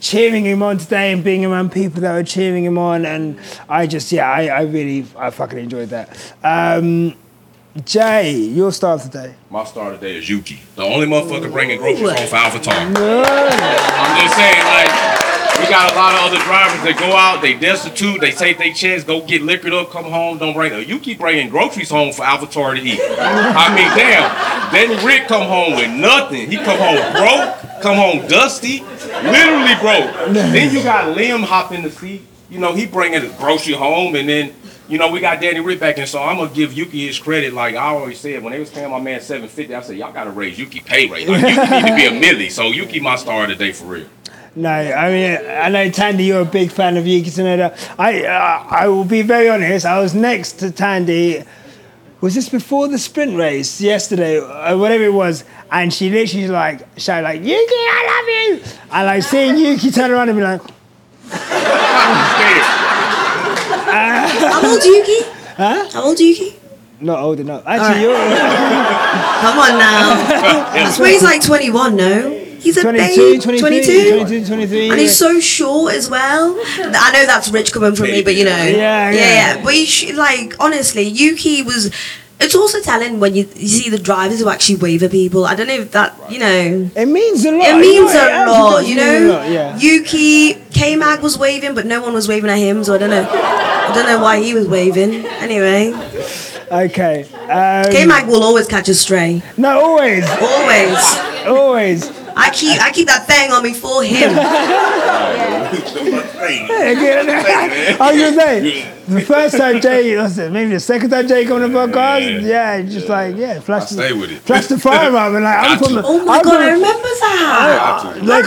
cheering him on today and being around people that were cheering him on. And I just, I really fucking enjoyed that. Jay, your star today. My star today is Yuki. The only motherfucker bringing growth control for AlphaTauri. No. I'm just saying, like, we got a lot of other drivers that go out, they destitute, they take their chance, go get liquored up, come home, don't bring it. Yuki bringing groceries home for AlphaTauri to eat. I mean, damn. Daniel Rick come home with nothing. He come home broke, come home dusty, literally broke. Then you got Liam hop in the seat. you know, he bringing the grocery home, and then, you know, we got Danny Rick back in, so I'm going to give Yuki his credit. Like I always said, when they was paying my man $750, I said, y'all got to raise Yuki pay rate. Like, Yuki need to be a Nilly, so Yuki my star today for real. No, I mean, I know, Thandie, you're a big fan of Yuki Tsunoda. I will be very honest, I was next to Thandie. Was this before the sprint race yesterday, or whatever it was? And she literally like shouted like, "Yuki, I love you!" And like seeing Yuki turn around and be like, "How old, Yuki? Huh? How old, Yuki?" Not old enough. Actually, right. You're. Come on now. That's why he's like 21, no? He's 22, 23. And he's so short as well. I know that's Rich coming from me, but you know. Yeah. But like, honestly, Yuki was... It's also telling when you see the drivers who actually wave at people. I don't know if that, you know... It means a lot. It means a lot, you know? Yeah. Yuki, K-Mag was waving, but no one was waving at him, so I don't know. I don't know why he was waving. Anyway. Okay. K-Mag will always catch a stray. No, always. Always. I keep that thing on me for him. I was gonna say, the first time Jay, maybe the second time Jay come on the podcast, flash the fire up, and like I'm from. Oh my god, I remember that. That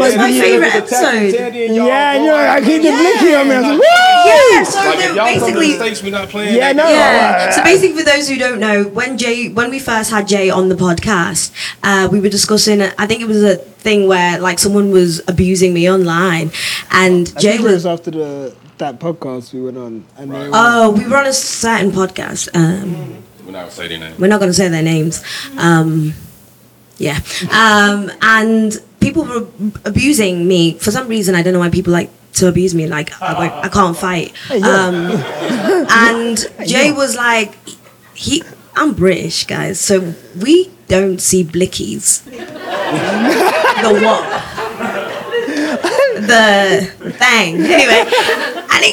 was my favorite episode. I keep the blicky on me. I was like, woo! Yeah, so basically, for those who don't know, when we first had Jay on the podcast, we were discussing. I think it was a thing where like someone was abusing me online, and Jay was after that podcast we went on. And right. We were on a certain podcast. We're not gonna say their names. And people were abusing me for some reason. I don't know why people like to abuse me. Like I can't fight. And Jay was like, I'm British, guys, so we don't see blickies. The what? The thing. Anyway, and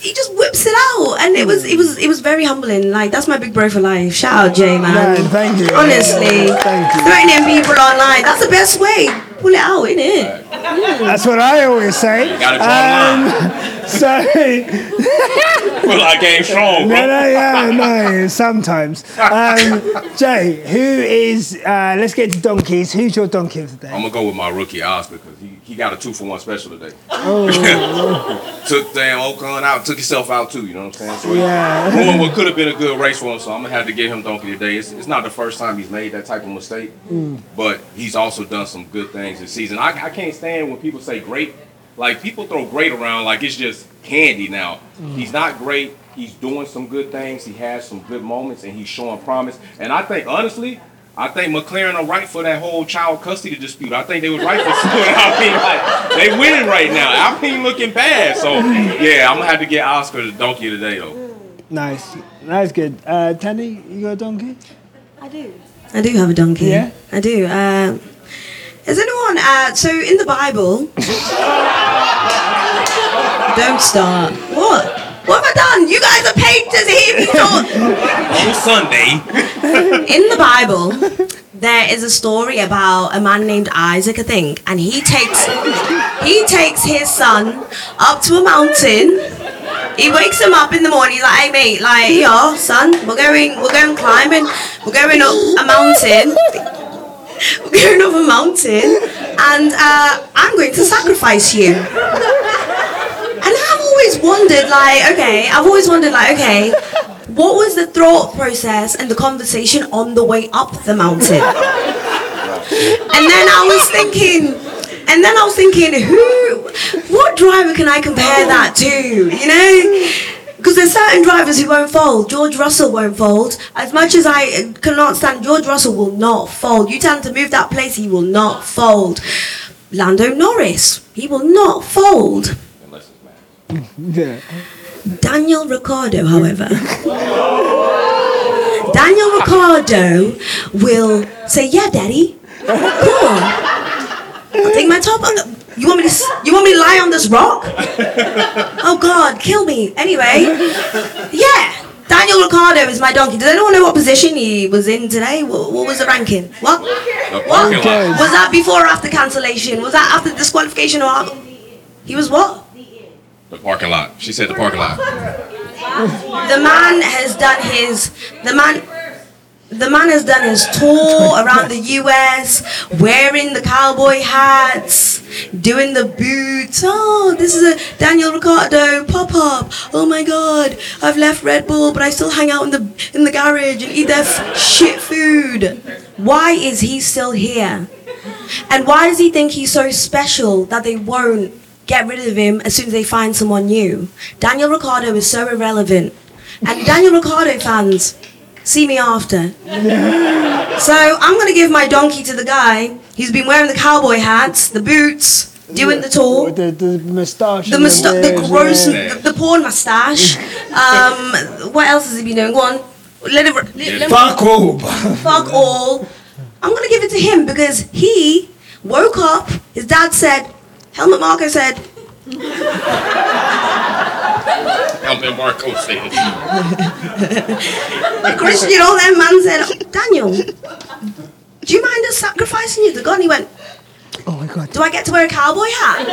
he just whips it out, and it was very humbling. Like, that's my big bro for life. Shout out Jay, man. No, thank you. Honestly, thank you. Threatening people online, that's the best way. Pull it out, isn't it? Yeah. That's what I always say. You gotta well, I came strong. No. Sometimes, Jay, who is? Let's get to donkeys. Who's your donkey of the day? I'm gonna go with my rookie Oscar because he got a 2-for-1 special today. Oh. Took damn Ocon out. Took himself out too. You know what I'm saying? So what could have been a good race for him. So I'm gonna have to get him donkey today. It's not the first time he's made that type of mistake, but he's also done some good things this season. I can't stand when people say great. Like, people throw great around like it's just candy now. He's not great. He's doing some good things. He has some good moments, and he's showing promise. And I think, honestly, McLaren are right for that whole child custody dispute. I think they were right for it. They winning right now. I mean, looking bad. So, yeah, I'm going to have to get Oscar the donkey today, though. Nice. That's good. Thandie, you got a donkey? I do have a donkey. Yeah? I do. Is anyone, so in the Bible, don't start. What have I done? You guys are paid to hear me talk. On Sunday. In the Bible, there is a story about a man named Isaac, I think, and he takes his son up to a mountain. He wakes him up in the morning, he's like, hey mate, like, yo, son, we're going climbing, we're going up a mountain, and I'm going to sacrifice you. And I've always wondered, what was the thought process and the conversation on the way up the mountain? And then I was thinking, what driver can I compare that to, you know? Because there's certain drivers who won't fold. George Russell won't fold. As much as I cannot stand, George Russell will not fold. You tell him to move that place, he will not fold. Lando Norris, he will not fold. Unless it's Max. Daniel Ricciardo, however. Daniel Ricciardo will say, yeah, daddy, come on. I'll take my top off. You want me to lie on this rock? Oh God, kill me. Anyway, yeah. Daniel Ricciardo is my donkey. Does anyone know what position he was in today? What was the ranking? What? Was that before or after cancellation? Was that after disqualification or after? He was what? The parking lot. She said the parking lot. The man has done his tour around the US, wearing the cowboy hats, doing the boots. Oh, this is a Daniel Ricciardo pop-up. Oh my God, I've left Red Bull, but I still hang out in the garage and eat their shit food. Why is he still here? And why does he think he's so special that they won't get rid of him as soon as they find someone new? Daniel Ricciardo is so irrelevant. And Daniel Ricciardo fans, see me after. So I'm going to give my donkey to the guy who's been wearing the cowboy hats, the boots, doing the tour. The moustache. The porn moustache. What else has he been doing? Go on. Fuck all. I'm going to give it to him because he woke up, his dad said, Helmut Marko said. Helmut Marko said. But Chris, you know, that man said, Daniel, do you mind us sacrificing you to God? And he went, oh my God. Do I get to wear a cowboy hat?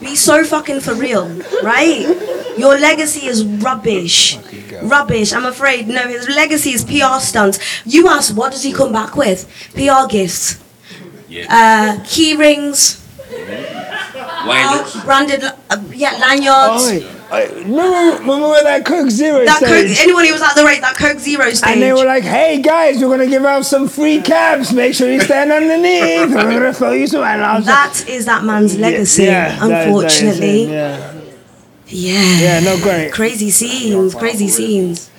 Be so fucking for real, right? Your legacy is rubbish. Rubbish, I'm afraid. No, his legacy is PR stunts. You asked, what does he come back with? PR gifts. Yeah. Key rings. Lanyards. Branded, lanyards. Remember when that Coke Zero stage? Anyone who was at the race, that Coke Zero stage. And they were like, hey guys, we're going to give out some free cabs. Make sure you stand underneath. We're going to throw you some. That is that man's legacy, unfortunately. Yeah, no great. Crazy scenes.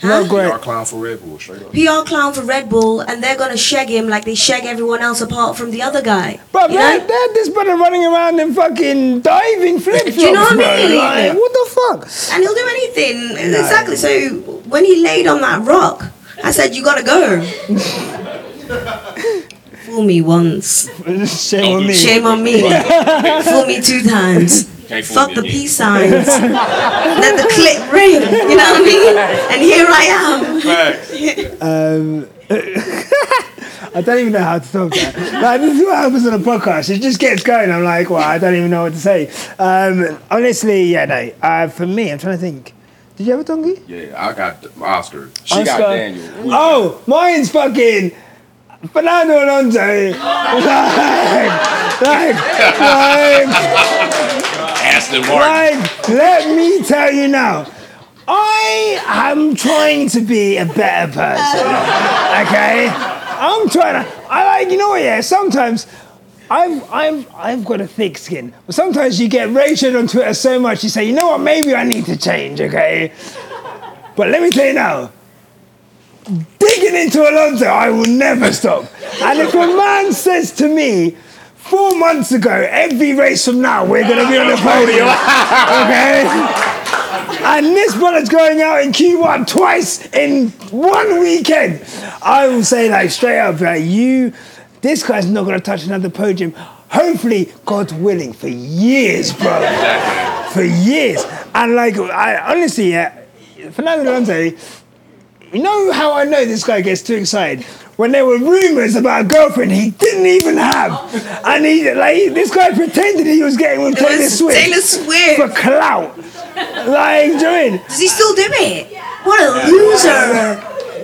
Huh? No great. PR clown for Red Bull, straight up. PR clown for Red Bull, and they're going to shag him like they shag everyone else apart from the other guy. But man, this brother running around in fucking diving flip-flops. Do you know what I mean? Like, what the fuck? And he'll do anything. No. Exactly. So when he laid on that rock, I said, you got to go. Fool me once. Shame on me. Fool me 2 times. Fuck the peace signs. Let the clip ring. You know what I mean? And here I am. I don't even know how to stop that. Like, this is what happens on a podcast. It just gets going. I'm like, well, I don't even know what to say. Honestly, yeah, no. For me, I'm trying to think. Did you have a donkey? Yeah, I got Oscar. She got Daniel. Oh, mine's fucking Fernando Alonso. Like, let me tell you now, I am trying to be a better person, okay? Sometimes I've got a thick skin, but sometimes you get rated on Twitter so much, you say, you know what, maybe I need to change, okay? But let me tell you now, digging into Alonso, I will never stop. And if a man says to me, 4 months ago, every race from now, we're going to be on the podium, okay? And this brother's going out in Q1 twice in one weekend. I will say, like, straight up, like, this guy's not going to touch another podium, hopefully, God willing, for years, bro. For years. And, like, I honestly, Fernando Alonso, you know how I know this guy gets too excited? When there were rumours about a girlfriend he didn't even have. And this guy pretended he was getting with Taylor Swift. For clout. Like, doing. Does he still do it? What a loser.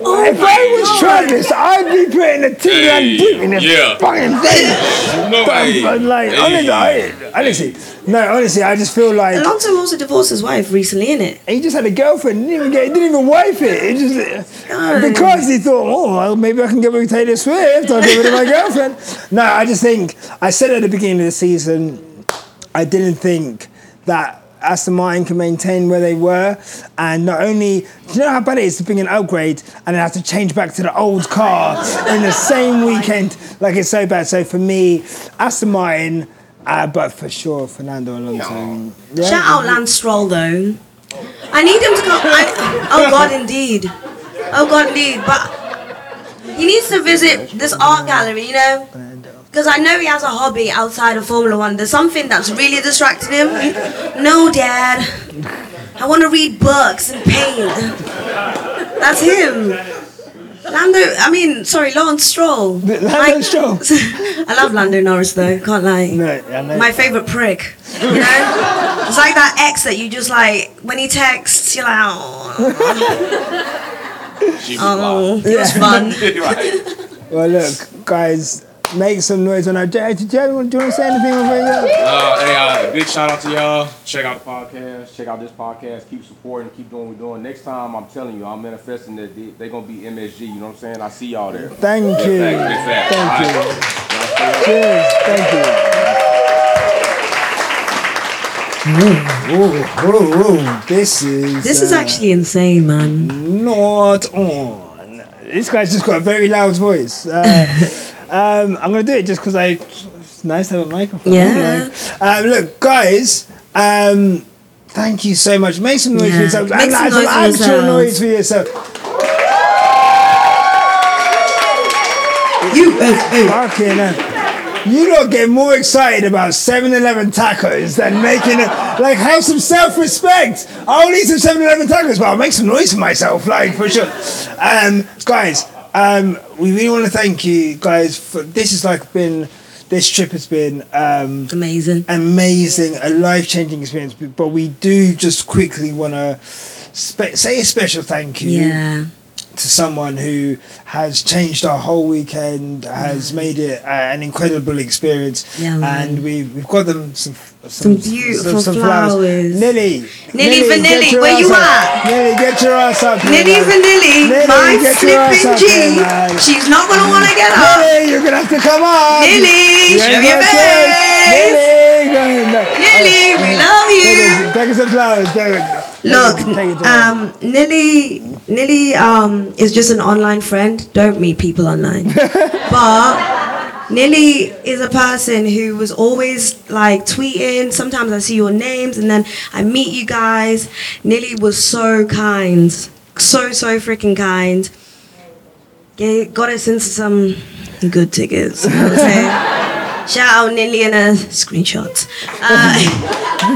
If I was Travis, I'd be putting a TV and deep in this fucking thing. Honestly, I just feel like... Alonso also divorced his wife recently, innit? He just had a girlfriend, didn't even wife it. It just, because he thought, well, maybe I can get with Taylor Swift, I'll get rid of my girlfriend. No, I just think, I said at the beginning of the season, I didn't think that Aston Martin can maintain where they were. And not only, do you know how bad it is to bring an upgrade and then have to change back to the old car in the same weekend? Like, it's so bad. So for me, Aston Martin... but for sure, Fernando Alonso. No. Yeah. Shout out Lance Stroll, though. I need him to come. Oh, God, indeed. But he needs to visit this art gallery, you know? Because I know he has a hobby outside of Formula One. There's something that's really distracted him. No, Dad. I want to read books and paint. That's him. Lance Stroll. Lando Stroll. I love Lando Norris though, can't lie. No, my favourite prick. You know? It's like that ex that you just like, when he texts, you're like, oh. It was fun. Right. Well, look, guys, make some noise on our day. Do you want to say anything over here? Big shout out to y'all. Check out the podcast. Check out this podcast. Keep supporting. Keep doing what we're doing. Next time, I'm telling you, I'm manifesting that they're going to be MSG. You know what I'm saying? I see y'all there. Thank you. Thank you. Cheers. Thank you. This is actually insane, man. Not on. This guy's just got a very loud voice. I'm going to do it just because it's nice to have a microphone. Yeah. Look, guys, thank you so much. Make some noise for yourselves. Make some noise for yourselves. You lot get more excited about 7-Eleven tacos than making it. Like, have some self-respect. I'll eat some 7-Eleven tacos, but I'll make some noise for myself, like, for sure. Guys, we really want to thank you guys for this trip has been amazing, a life-changing experience, but we do just quickly want to say a special thank you to someone who has changed our whole weekend, has made it an incredible experience, and we've got them some beautiful flowers. Nilly, where you at? Nilly, get your ass up. Nilly Vanilli, my flipping G. She's not going to want to get up. Nilly, you're going to have to come on. Nilly, show your face. Nilly, we love you. Take us some flowers. Look, Nilly is just an online friend. Don't meet people online. But Nilly is a person who was always like tweeting. Sometimes I see your names and then I meet you guys. Nilly was so kind. So freaking kind. Got us into some good tickets, I would say. Shout out Nilly and a screenshot.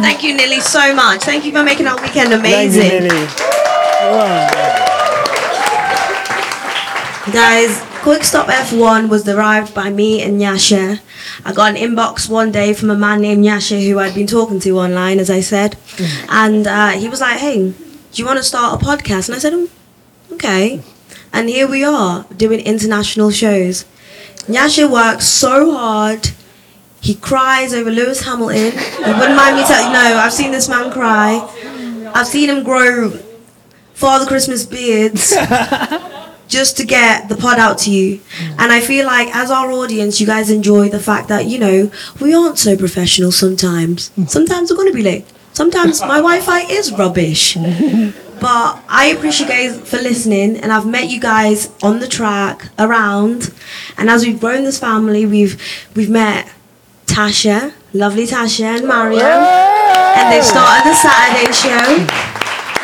Thank you, Nilly, so much. Thank you for making our weekend amazing. Thank you, Nilly. Wow. Guys, Quick Stop F1 was derived by me and Nyasha. I got an inbox one day from a man named Nyasha who I'd been talking to online, as I said. And he was like, hey, do you want to start a podcast? And I said, okay. And here we are doing international shows. Nyasha works so hard. He cries over Lewis Hamilton. You wouldn't mind me telling you, no, I've seen this man cry. I've seen him grow Father Christmas beards just to get the pod out to you. And I feel like as our audience, you guys enjoy the fact that, you know, we aren't so professional sometimes. Sometimes we're going to be late. Sometimes my Wi-Fi is rubbish. But I appreciate you guys for listening, and I've met you guys on the track, around, and as we've grown this family, we've met Tasha, lovely Tasha and Mario, and they started the Saturday show.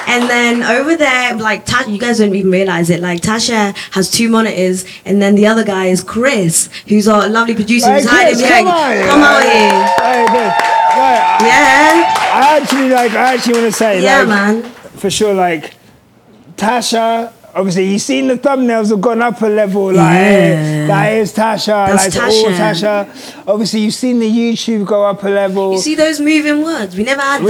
And then over there, like, you guys don't even realise it, like, Tasha has two monitors, and then the other guy is Chris, who's our lovely producer. Hey, Chris, come out here. Hey, good. Yeah. I actually want to say, man. For sure, like, Tasha, obviously, you've seen the thumbnails have gone up a level. Like, that is Tasha. That's like, Tasha. All Tasha. Obviously, you've seen the YouTube go up a level. You see those moving words? We never had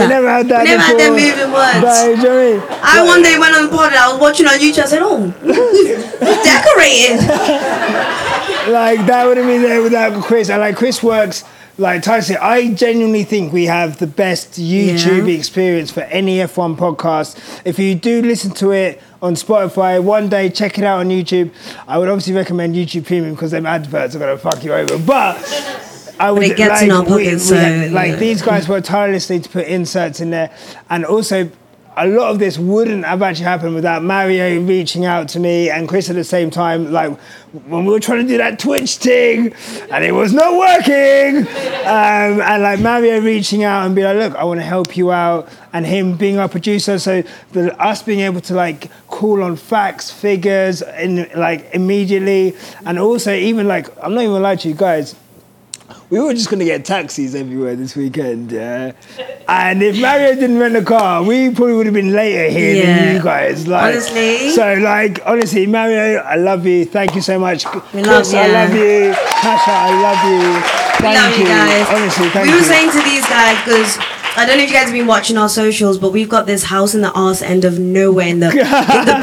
that moving words. But, do you know what I mean? I one day went on the pod and I was watching on YouTube. I said, decorated. Like, that would have been there without Chris. And, like, Chris works... Like Tyson, I genuinely think we have the best YouTube experience for any F1 podcast. If you do listen to it on Spotify, one day check it out on YouTube. I would obviously recommend YouTube Premium because them adverts are going to fuck you over. But I would it gets in our pockets. These guys work tirelessly to put inserts in there, and also. A lot of this wouldn't have actually happened without Mario reaching out to me and Chris at the same time. Like, when we were trying to do that Twitch thing and it was not working. And like Mario reaching out and be like, look, I want to help you out. And him being our producer. So us being able to like call on facts, figures and like immediately. And also even like, I'm not even gonna lie to you guys. we were just going to get taxis everywhere this weekend, yeah? And if Mario didn't rent a car, we probably would have been later here than you guys. Like, honestly. So, like, honestly, Mario, I love you. Thank you so much. We Chris, love you. I love you. Tasha, I love you. Thank you guys. Honestly, thank you. We were saying to these guys, because I don't know if you guys have been watching our socials, but we've got this house in the arse end of nowhere in the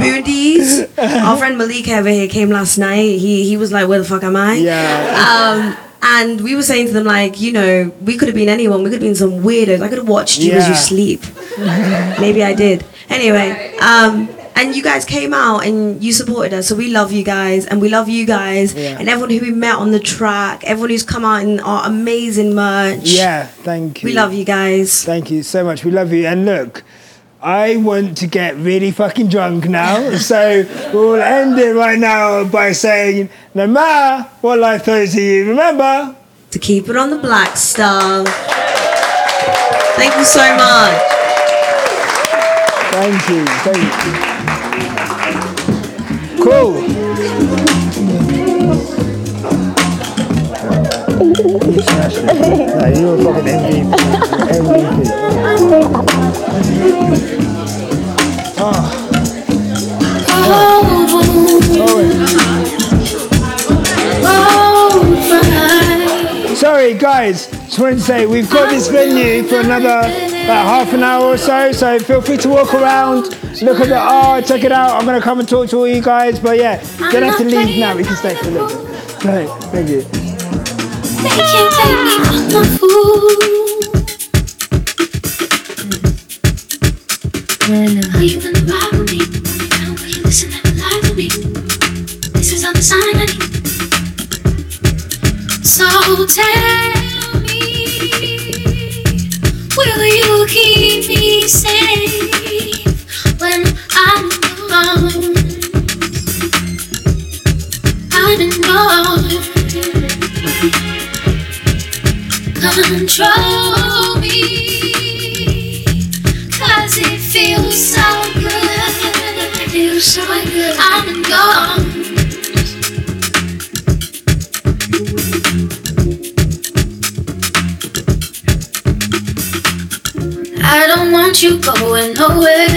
boonies. Our friend Malik over here came last night. He was like, where the fuck am I? Yeah. And we were saying to them, like, you know, we could have been anyone. We could have been some weirdos. I could have watched you as you sleep. Maybe I did. Anyway, and you guys came out and you supported us, so we love you guys, and we love you guys and everyone who we met on the track, everyone who's come out in our amazing merch. Yeah, thank you. We love you guys. Thank you so much. We love you. And look, I want to get really fucking drunk now, so we'll end it right now by saying, no matter what life throws at you, remember to keep it on the black star. Thank you so much. Thank you. Thank you. Cool. You were fucking MVP. Sorry, guys. Just wanted to say we've got this venue for another. About half an hour or so feel free to walk around, look at the art, check it out. I'm going to come and talk to all you guys, but yeah, don't have to leave now, we can stay for a little bit. Right, thank you. They can't take me on the fool. Are you in the vibe with me? Now will you listen and lie to me? This is all the sign I need. So tell me, will you keep me safe when I'm alone? I'm alone. Control me, 'cause it feels so good. It feels so good. I'm alone. I don't want you going nowhere,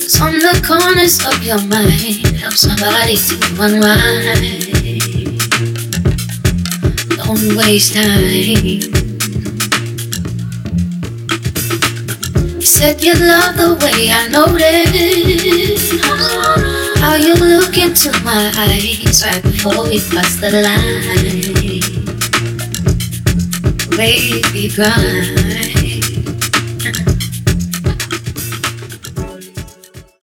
'cause on the corners of your mind, help somebody to unwind. Don't waste time. You said you love the way I noticed how you look into my eyes right before we cross the line. Baby, grind.